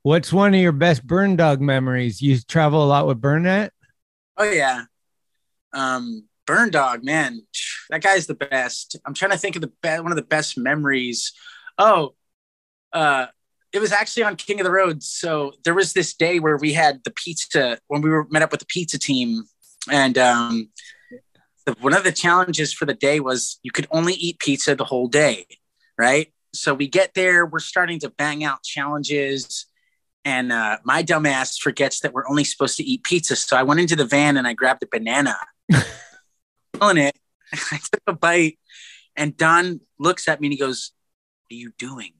What's one of your best Burn Dog memories? You travel a lot with Burn at? Oh yeah. Burn Dog, man, that guy's the best. I'm trying to think of one of the best memories. It was actually on King of the Road. So there was this day where we had the pizza when we were met up with the pizza team, and one of the challenges for the day was you could only eat pizza the whole day, right? So we get there, we're starting to bang out challenges, and my dumbass forgets that we're only supposed to eat pizza. So I went into the van and I grabbed a banana. I took a bite, and Don looks at me and he goes, "What are you doing?"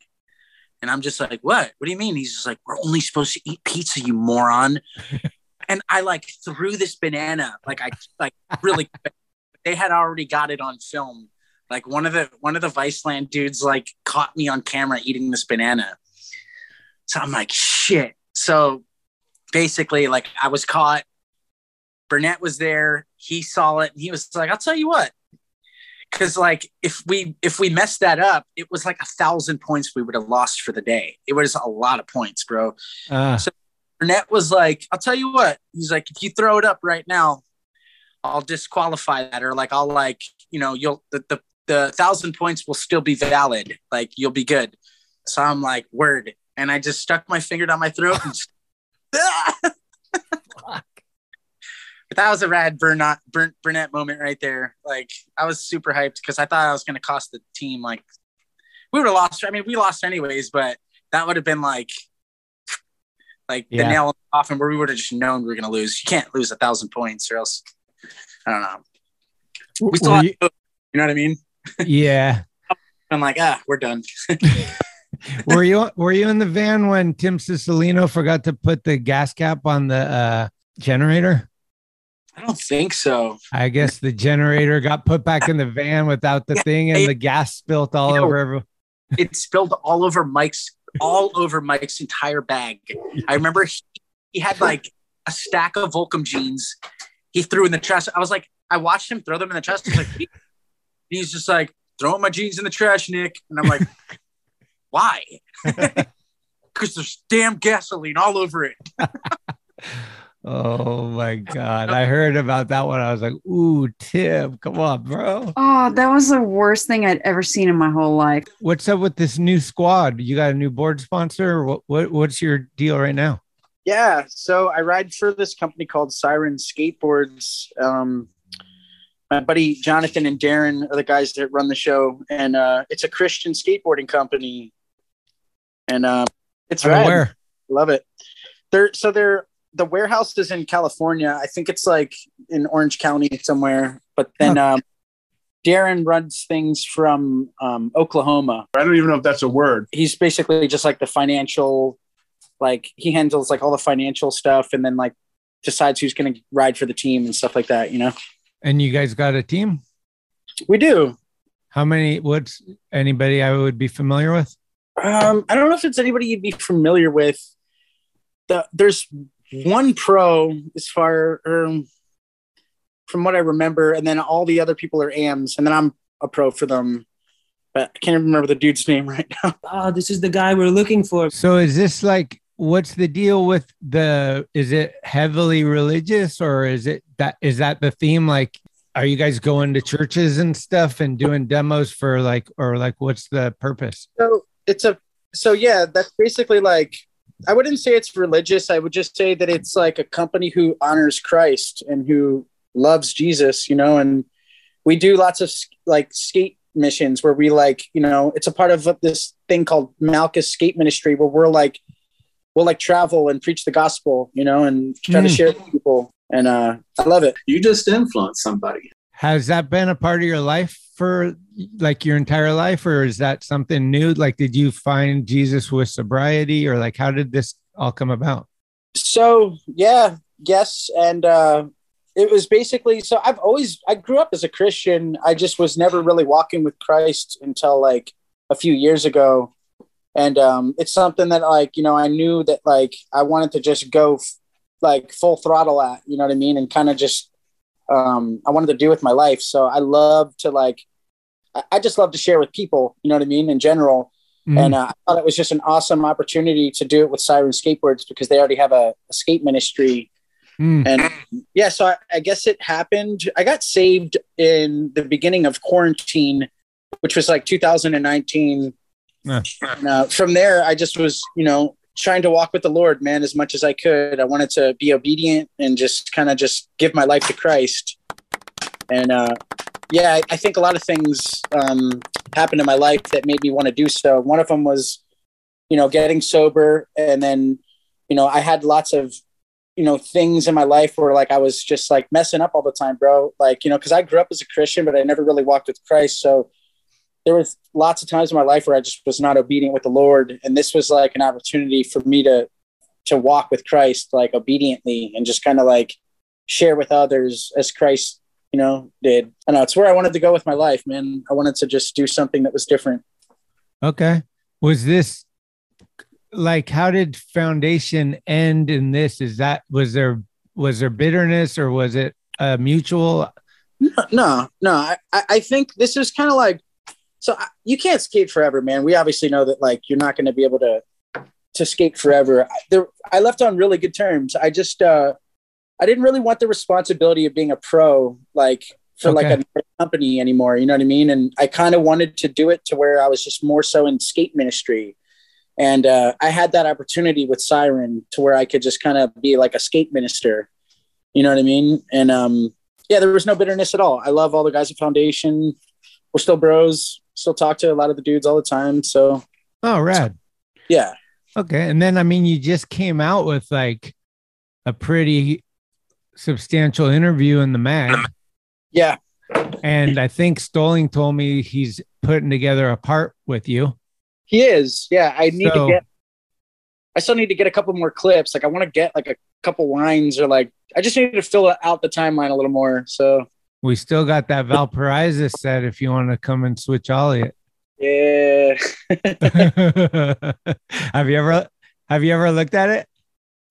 And I'm just like, what do you mean? He's just like, "We're only supposed to eat pizza, you moron." And I like threw this banana, like really quick. They had already got it on film. Like one of the Viceland dudes like caught me on camera eating this banana. So I'm like, shit. So basically like I was caught. Burnett was there. He saw it. And he was like, "I'll tell you what," because like if we messed that up, it was like 1,000 points we would have lost for the day. It was a lot of points, bro. So Burnett was like, "I'll tell you what." He's like, "If you throw it up right now, I'll disqualify that, or like I'll like you know you'll the 1,000 points will still be valid. Like you'll be good." So I'm like, "Word," and I just stuck my finger down my throat. And But that was a rad Burnett moment right there. Like I was super hyped because I thought I was going to cost the team. Like we would have lost. I mean, we lost anyways, but that would have been like yeah. The nail off, and where we would have just known we were going to lose. You can't lose 1,000 points, or else I don't know. We still, you know what I mean? Yeah. I'm like, we're done. Were you in the van when Tim Cicilline forgot to put the gas cap on the generator? I don't think so. I guess the generator got put back in the van without the thing, and the gas spilt all over everyone. It spilled all over Mike's entire bag. I remember he had like a stack of Volcom jeans. He threw in the trash. I was like, I watched him throw them in the trash. He's like, he's just like, "Throwing my jeans in the trash, Nick." And I'm like, why? Because there's damn gasoline all over it. Oh my God. I heard about that one. I was like, ooh, Tim, come on, bro. Oh, that was the worst thing I'd ever seen in my whole life. What's up with this new squad? You got a new board sponsor? What's your deal right now? Yeah. So I ride for this company called Siren Skateboards. My buddy Jonathan and Darren are the guys that run the show. And it's a Christian skateboarding company. And it's rad. Love it. The warehouse is in California. I think it's like in Orange County somewhere. But then Darren runs things from Oklahoma. I don't even know if that's a word. He's basically just like the financial, like he handles like all the financial stuff and then like decides who's going to ride for the team and stuff like that, you know? And you guys got a team? We do. How many? What's anybody I would be familiar with? I don't know if it's anybody you'd be familiar with. There's one pro as far from what I remember, and then all the other people are AMs, and then I'm a pro for them, but I can't remember the dude's name right now. Oh, this is the guy we're looking for. So is this like, what's the deal with the, is it heavily religious, or is it that, is that the theme? Like, are you guys going to churches and stuff and doing demos for like, or like, what's the purpose? So yeah, that's basically like, I wouldn't say it's religious. I would just say that it's like a company who honors Christ and who loves Jesus, you know, and we do lots of like skate missions where we like, you know, it's a part of this thing called Malchus Skate Ministry where we're like, we'll like travel and preach the gospel, you know, and try to share with people. And I love it. You just influence somebody. Has that been a part of your life for like your entire life, or is that something new? Like, did you find Jesus with sobriety, or like, how did this all come about? So yeah, yes. And it was basically, so I grew up as a Christian. I just was never really walking with Christ until like a few years ago. And it's something that like, you know, I knew that like, I wanted to just go like full throttle at, you know what I mean? And kind of just, I wanted to do with my life. So I love to like, I just love to share with people, you know what I mean? In general. And I thought it was just an awesome opportunity to do it with Siren Skateboards because they already have a skate ministry. And yeah, so I guess it happened. I got saved in the beginning of quarantine, which was like 2019. And, from there, I just was, you know, trying to walk with the Lord, man, as much as I could. I wanted to be obedient and just kind of just give my life to Christ. And yeah, I think a lot of things happened in my life that made me want to do so. One of them was, you know, getting sober. And then, you know, I had lots of, you know, things in my life where like I was just like messing up all the time, bro. Like, you know, because I grew up as a Christian, but I never really walked with Christ. So there was lots of times in my life where I just was not obedient with the Lord. And this was like an opportunity for me to walk with Christ, like obediently, and just kind of like share with others as Christ, you know, did. I know it's where I wanted to go with my life, man. I wanted to just do something that was different. Okay. Was this like, how did Foundation end in this? Is that, was there bitterness, or was it a mutual? No. I think this is kind of like, so you can't skate forever, man. We obviously know that like you're not going to be able to skate forever. I left on really good terms. I just I didn't really want the responsibility of being a pro like for like a company anymore. You know what I mean? And I kind of wanted to do it to where I was just more so in skate ministry. And I had that opportunity with Siren to where I could just kind of be like a skate minister. You know what I mean? And yeah, there was no bitterness at all. I love all the guys at Foundation. We're still bros. Still talk to a lot of the dudes all the time. So, oh, rad. So, yeah. Okay. And then, I mean, you just came out with like a pretty substantial interview in the mag. Yeah. And I think Stoling told me he's putting together a part with you. He is. Yeah. I still need to get a couple more clips. Like I want to get like a couple lines, or like, I just need to fill out the timeline a little more. So we still got that Valparaiso set if you want to come and switch ollie it. Yeah. Have you ever looked at it?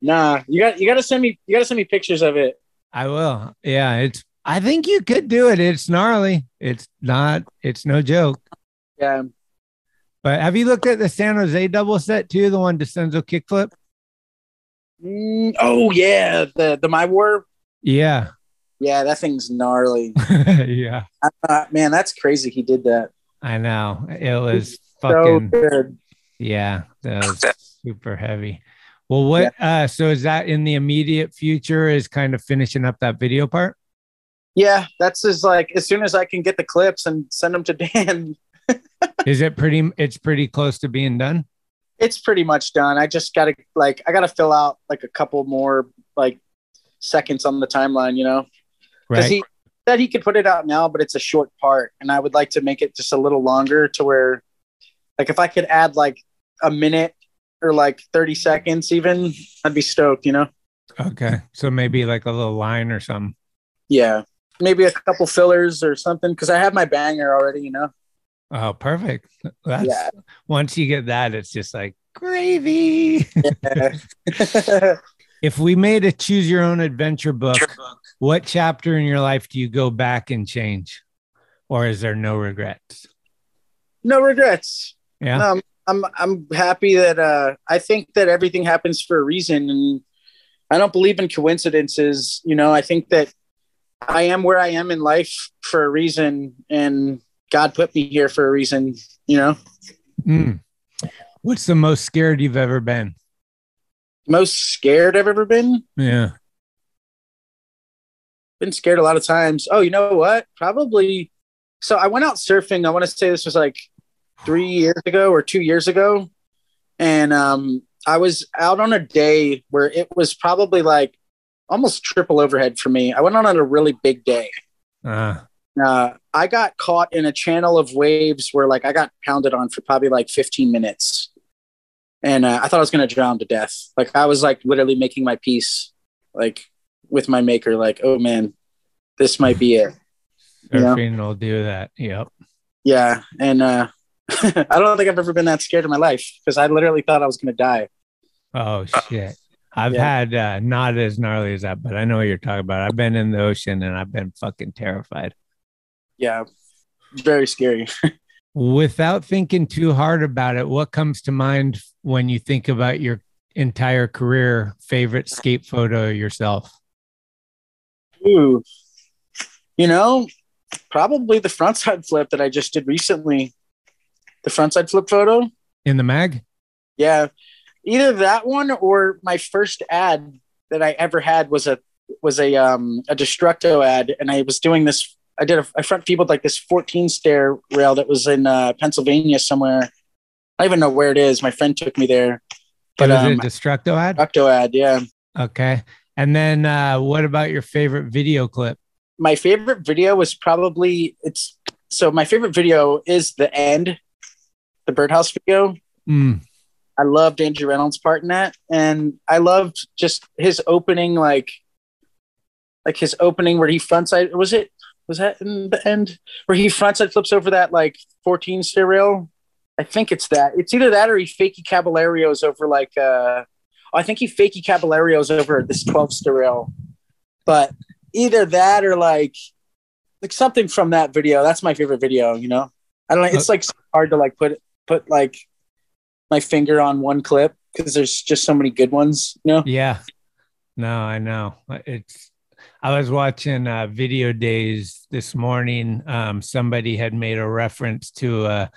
Nah, you gotta send me pictures of it. I will. Yeah, I think you could do it. It's gnarly. It's no joke. Yeah. But have you looked at the San Jose double set too? The one Descenso kickflip? Oh yeah, the My War. Yeah. Yeah, that thing's gnarly. Yeah. Man, that's crazy he did that. I know. It was fucking so good. Yeah, that was super heavy. Well, what so is that in the immediate future, is kind of finishing up that video part? Yeah, that's just like as soon as I can get the clips and send them to Dan. Is it pretty close to being done? It's pretty much done. I just gotta fill out like a couple more like seconds on the timeline, you know? Because he said he could put it out now, but it's a short part. And I would like to make it just a little longer to where like if I could add like a minute or like 30 seconds even, I'd be stoked, you know? Okay. So maybe like a little line or something. Yeah. Maybe a couple fillers or something, because I have my banger already, you know? Oh, perfect. That's, yeah. Once you get that, it's just like gravy. Yeah. If we made a choose your own adventure book, what chapter in your life do you go back and change? Or is there no regrets? No regrets. Yeah. I'm happy that I think that everything happens for a reason, and I don't believe in coincidences. You know, I think that I am where I am in life for a reason, and God put me here for a reason, you know? Mm. What's the most scared you've ever been? Most scared I've ever been? Yeah. Been scared a lot of times. Oh, you know what? Probably. So I went out surfing. I want to say this was like 3 years ago or 2 years ago. And I was out on a day where it was probably like almost triple overhead for me. I went on a really big day. I got caught in a channel of waves where like I got pounded on for probably like 15 minutes. And I thought I was going to drown to death. Like I was like literally making my peace, like with my maker, like, oh man, this might be it. Surfing will do that. Yep. Yeah. And I don't think I've ever been that scared in my life, because I literally thought I was going to die. Oh shit. I've had not as gnarly as that, but I know what you're talking about. I've been in the ocean and I've been fucking terrified. Yeah. Very scary. Without thinking too hard about it, what comes to mind when you think about your entire career, favorite skate photo yourself? Ooh, you know, probably the frontside flip that I just did recently. The frontside flip photo? In the mag? Yeah. Either that one or my first ad that I ever had was a Destructo ad. And I was doing this. I did a front feebled like this 14 stair rail that was in Pennsylvania somewhere. I don't even know where it is. My friend took me there. But was it a Destructo ad? Destructo ad, yeah. Okay. And then what about your favorite video clip? My favorite video was probably my favorite video is the end, the birdhouse video. Mm. I loved Andrew Reynolds' part in that, and I loved just his opening, like his opening where he frontside was that in the end where he frontside flips over that like 14 stair rail? I think it's that. It's either that or he fakie Caballeros over like I think he fakie Caballeros over this 12 stair rail. But either that or like something from that video. That's my favorite video, you know? I don't know. It's like so hard to like put like my finger on one clip because there's just so many good ones, you know? Yeah. No, I know. I was watching Video Days this morning. Somebody had made a reference to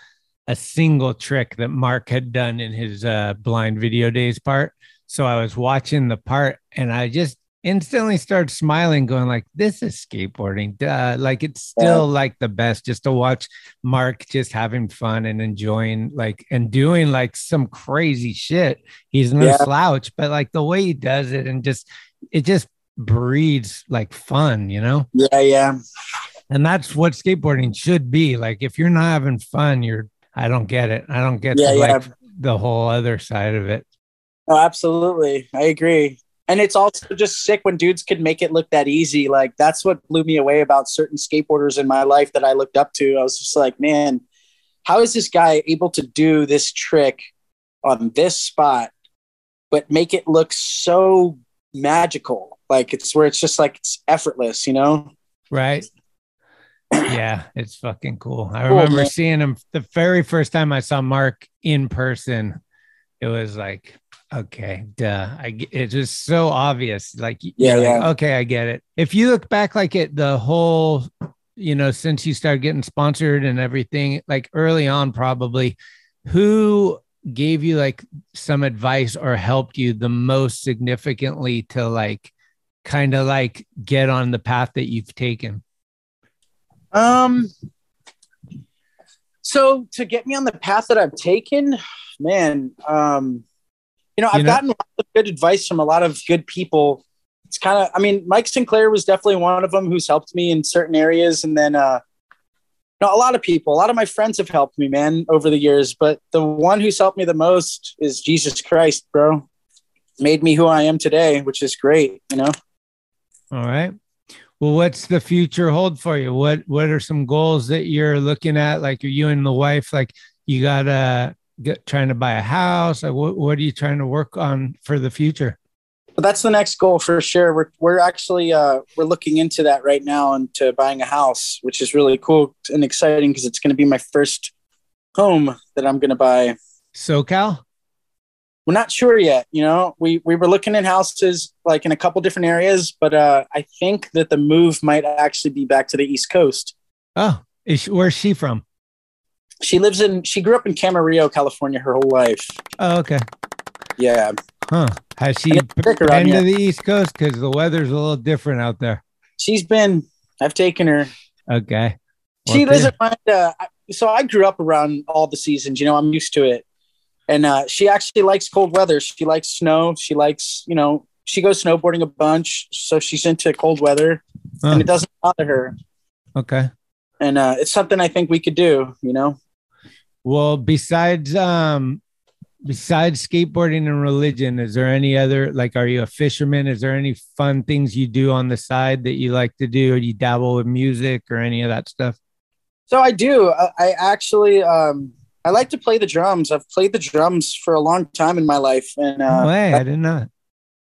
a single trick that Mark had done in his blind Video Days part. So I was watching the part and I just instantly started smiling, going like, this is skateboarding. Duh. Like it's still like the best, just to watch Mark just having fun and enjoying like and doing like some crazy shit. He's no slouch, but like the way he does it and just it just breeds like fun, you know? Yeah. And that's what skateboarding should be. Like if you're not having fun, I don't get it. I don't get like the whole other side of it. Oh, absolutely. I agree. And it's also just sick when dudes could make it look that easy. Like that's what blew me away about certain skateboarders in my life that I looked up to. I was just like, man, how is this guy able to do this trick on this spot, but make it look so magical? Like it's where it's just like it's effortless, you know? Right. Yeah, it's fucking cool. I remember seeing him the very first time I saw Mark in person. It was like okay, duh. It's just so obvious. Like, yeah, yeah. Like, okay, I get it. If you look back, like at the whole, you know, since you started getting sponsored and everything, like early on, probably, who gave you like some advice or helped you the most significantly to like kind of like get on the path that you've taken? So to get me on the path that I've taken, man, you know, I've gotten a lot of good advice from a lot of good people. It's kind of, I mean, Mike Sinclair was definitely one of them who's helped me in certain areas. And then, you know, a lot of people, a lot of my friends have helped me, man, over the years. But the one who's helped me the most is Jesus Christ, bro. Made me who I am today, which is great, you know? All right. Well, what's the future hold for you? What are some goals that you're looking at? Like, are you and the wife, like, you got to... trying to buy a house? Like, what are you trying to work on for the future? Well, that's the next goal for sure. We're actually we're looking into that right now, into buying a house, which is really cool and exciting because it's going to be my first home that I'm going to buy. SoCal? We're not sure yet. You know, we were looking at houses like in a couple different areas, but I think that the move might actually be back to the East Coast. Oh, where's she from? She grew up in Camarillo, California her whole life. Oh, okay. Yeah. Huh. Has she been to the East Coast? Because the weather's a little different out there. She's been, I've taken her. Okay. She doesn't mind. So I grew up around all the seasons, you know, I'm used to it. And she actually likes cold weather. She likes snow. She likes, you know, she goes snowboarding a bunch. So she's into cold weather and it doesn't bother her. Okay. And it's something I think we could do, you know? Well, besides skateboarding and religion, is there any other, like, are you a fisherman? Is there any fun things you do on the side that you like to do? Or you dabble with music or any of that stuff? So I do. I actually, I like to play the drums. I've played the drums for a long time in my life. And no way, I did not.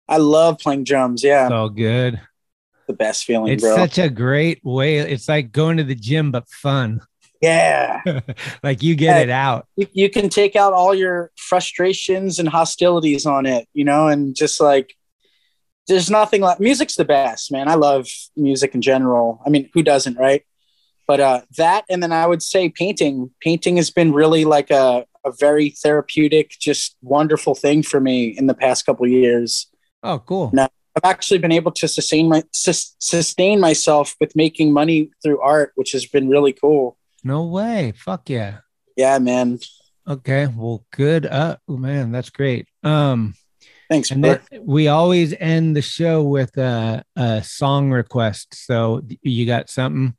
I love playing drums. Yeah. So good. The best feeling. It's such a great way. It's like going to the gym, but fun. Yeah. Like you get it out. You can take out all your frustrations and hostilities on it, you know, and just like, there's nothing like music's the best, man. I love music in general. I mean, who doesn't, right? But that, and then I would say painting has been really like a very therapeutic, just wonderful thing for me in the past couple of years. Oh, cool. Now, I've actually been able to sustain myself with making money through art, which has been really cool. No way. Fuck yeah. Yeah, man. Okay. Well, good. Oh, man, that's great. Thanks. And then we always end the show with a song request. So you got something?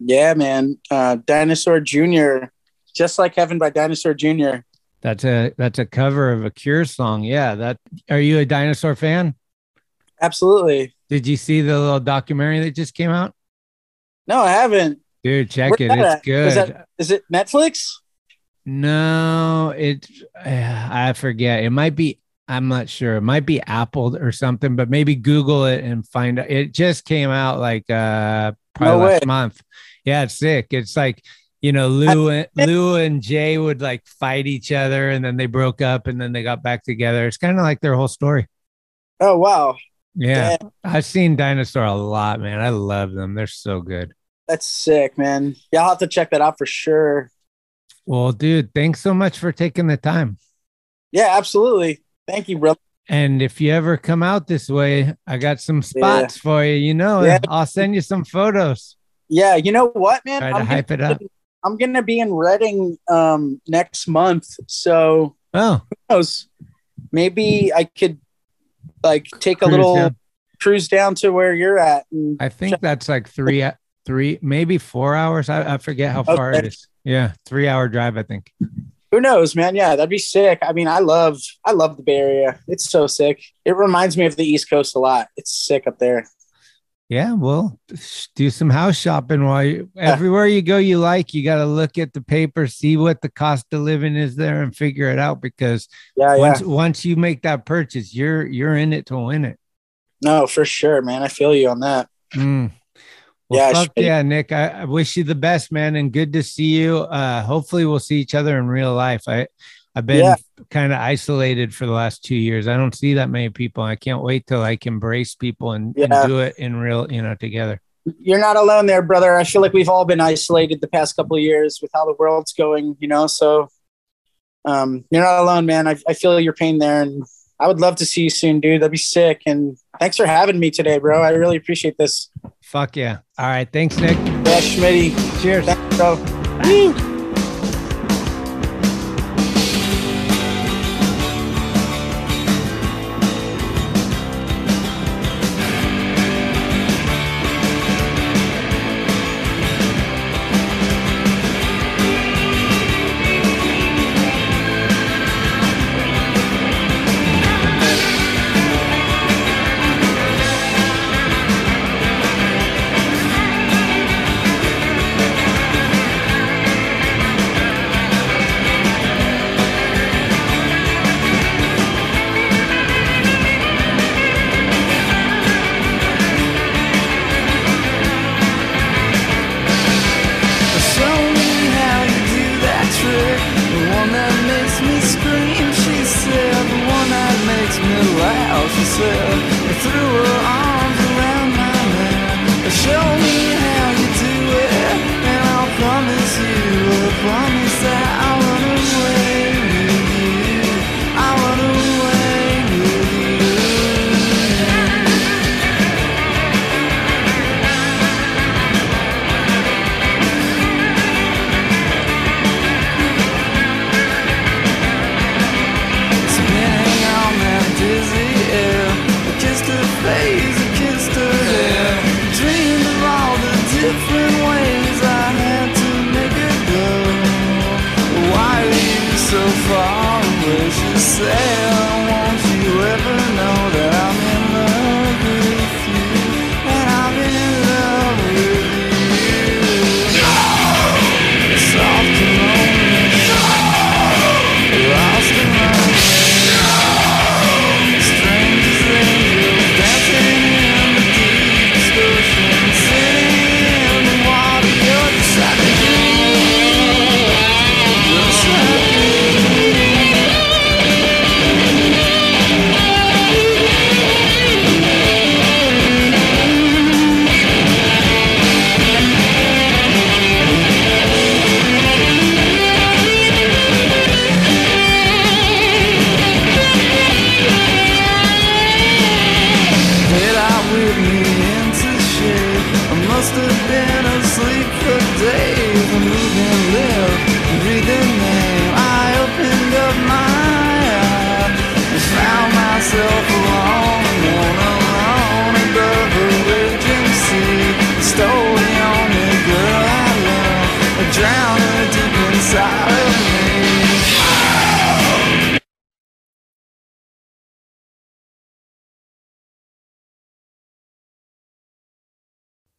Yeah, man. Dinosaur Jr. Just Like Heaven by Dinosaur Jr. That's a cover of a Cure song. Yeah. Are you a Dinosaur fan? Absolutely. Did you see the little documentary that just came out? No, I haven't. Dude, check it. It's good. Is it Netflix? No, I forget. It might be, I'm not sure. It might be Apple or something, but maybe Google it and find out. It just came out like probably last month. Yeah, it's sick. It's like, you know, Lou and Jay would like fight each other and then they broke up and then they got back together. It's kind of like their whole story. Oh, wow. Yeah. Damn. I've seen Dinosaur a lot, man. I love them. They're so good. That's sick, man. Yeah, I'll have to check that out for sure. Well, dude, thanks so much for taking the time. Yeah, absolutely. Thank you, brother. And if you ever come out this way, I got some spots for you. You know, I'll send you some photos. Yeah, you know what, man? Try to hype it up. I'm going to be in Reading next month. So who knows? Maybe I could like take a little cruise down to where you're at. And I think that's like three, maybe 4 hours. I forget how far it is. Yeah. 3 hour drive, I think. Who knows, man? Yeah. That'd be sick. I mean, I love the Bay Area. It's so sick. It reminds me of the East Coast a lot. It's sick up there. Yeah. Well, do some house shopping everywhere you go, you got to look at the paper, see what the cost of living is there and figure it out. Because once you make that purchase, you're in it to win it. No, for sure, man. I feel you on that. Well, Nick, I wish you the best, man, and good to see you. Hopefully we'll see each other in real life. I I've been kind of isolated for the last 2 years. I don't see that many people. I can't wait till I can embrace people and do it in real, you know, together. You're not alone there, brother. I feel like we've all been isolated the past couple of years with how the world's going, you know, so you're not alone, man. I feel your pain there, and I would love to see you soon, dude. That'd be sick. And thanks for having me today, bro. I really appreciate this. Fuck yeah. All right. Thanks, Nick. Yeah, Schmitty. Cheers. Thanks, bro. Bye.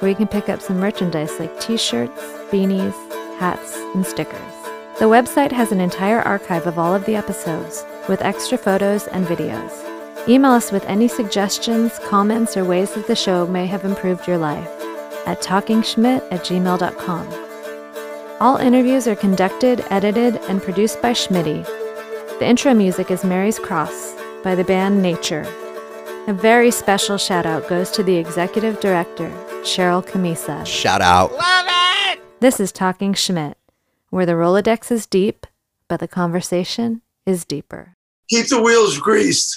where you can pick up some merchandise like t-shirts, beanies, hats, and stickers. The website has an entire archive of all of the episodes, with extra photos and videos. Email us with any suggestions, comments, or ways that the show may have improved your life at talkingschmidt@gmail.com. All interviews are conducted, edited, and produced by Schmitty. The intro music is Mary's Cross by the band Nature. A very special shout-out goes to the executive director, Cheryl Camisa. Shout out. Love it! This is Talking Schmidt, where the Rolodex is deep, but the conversation is deeper. Keep the wheels greased.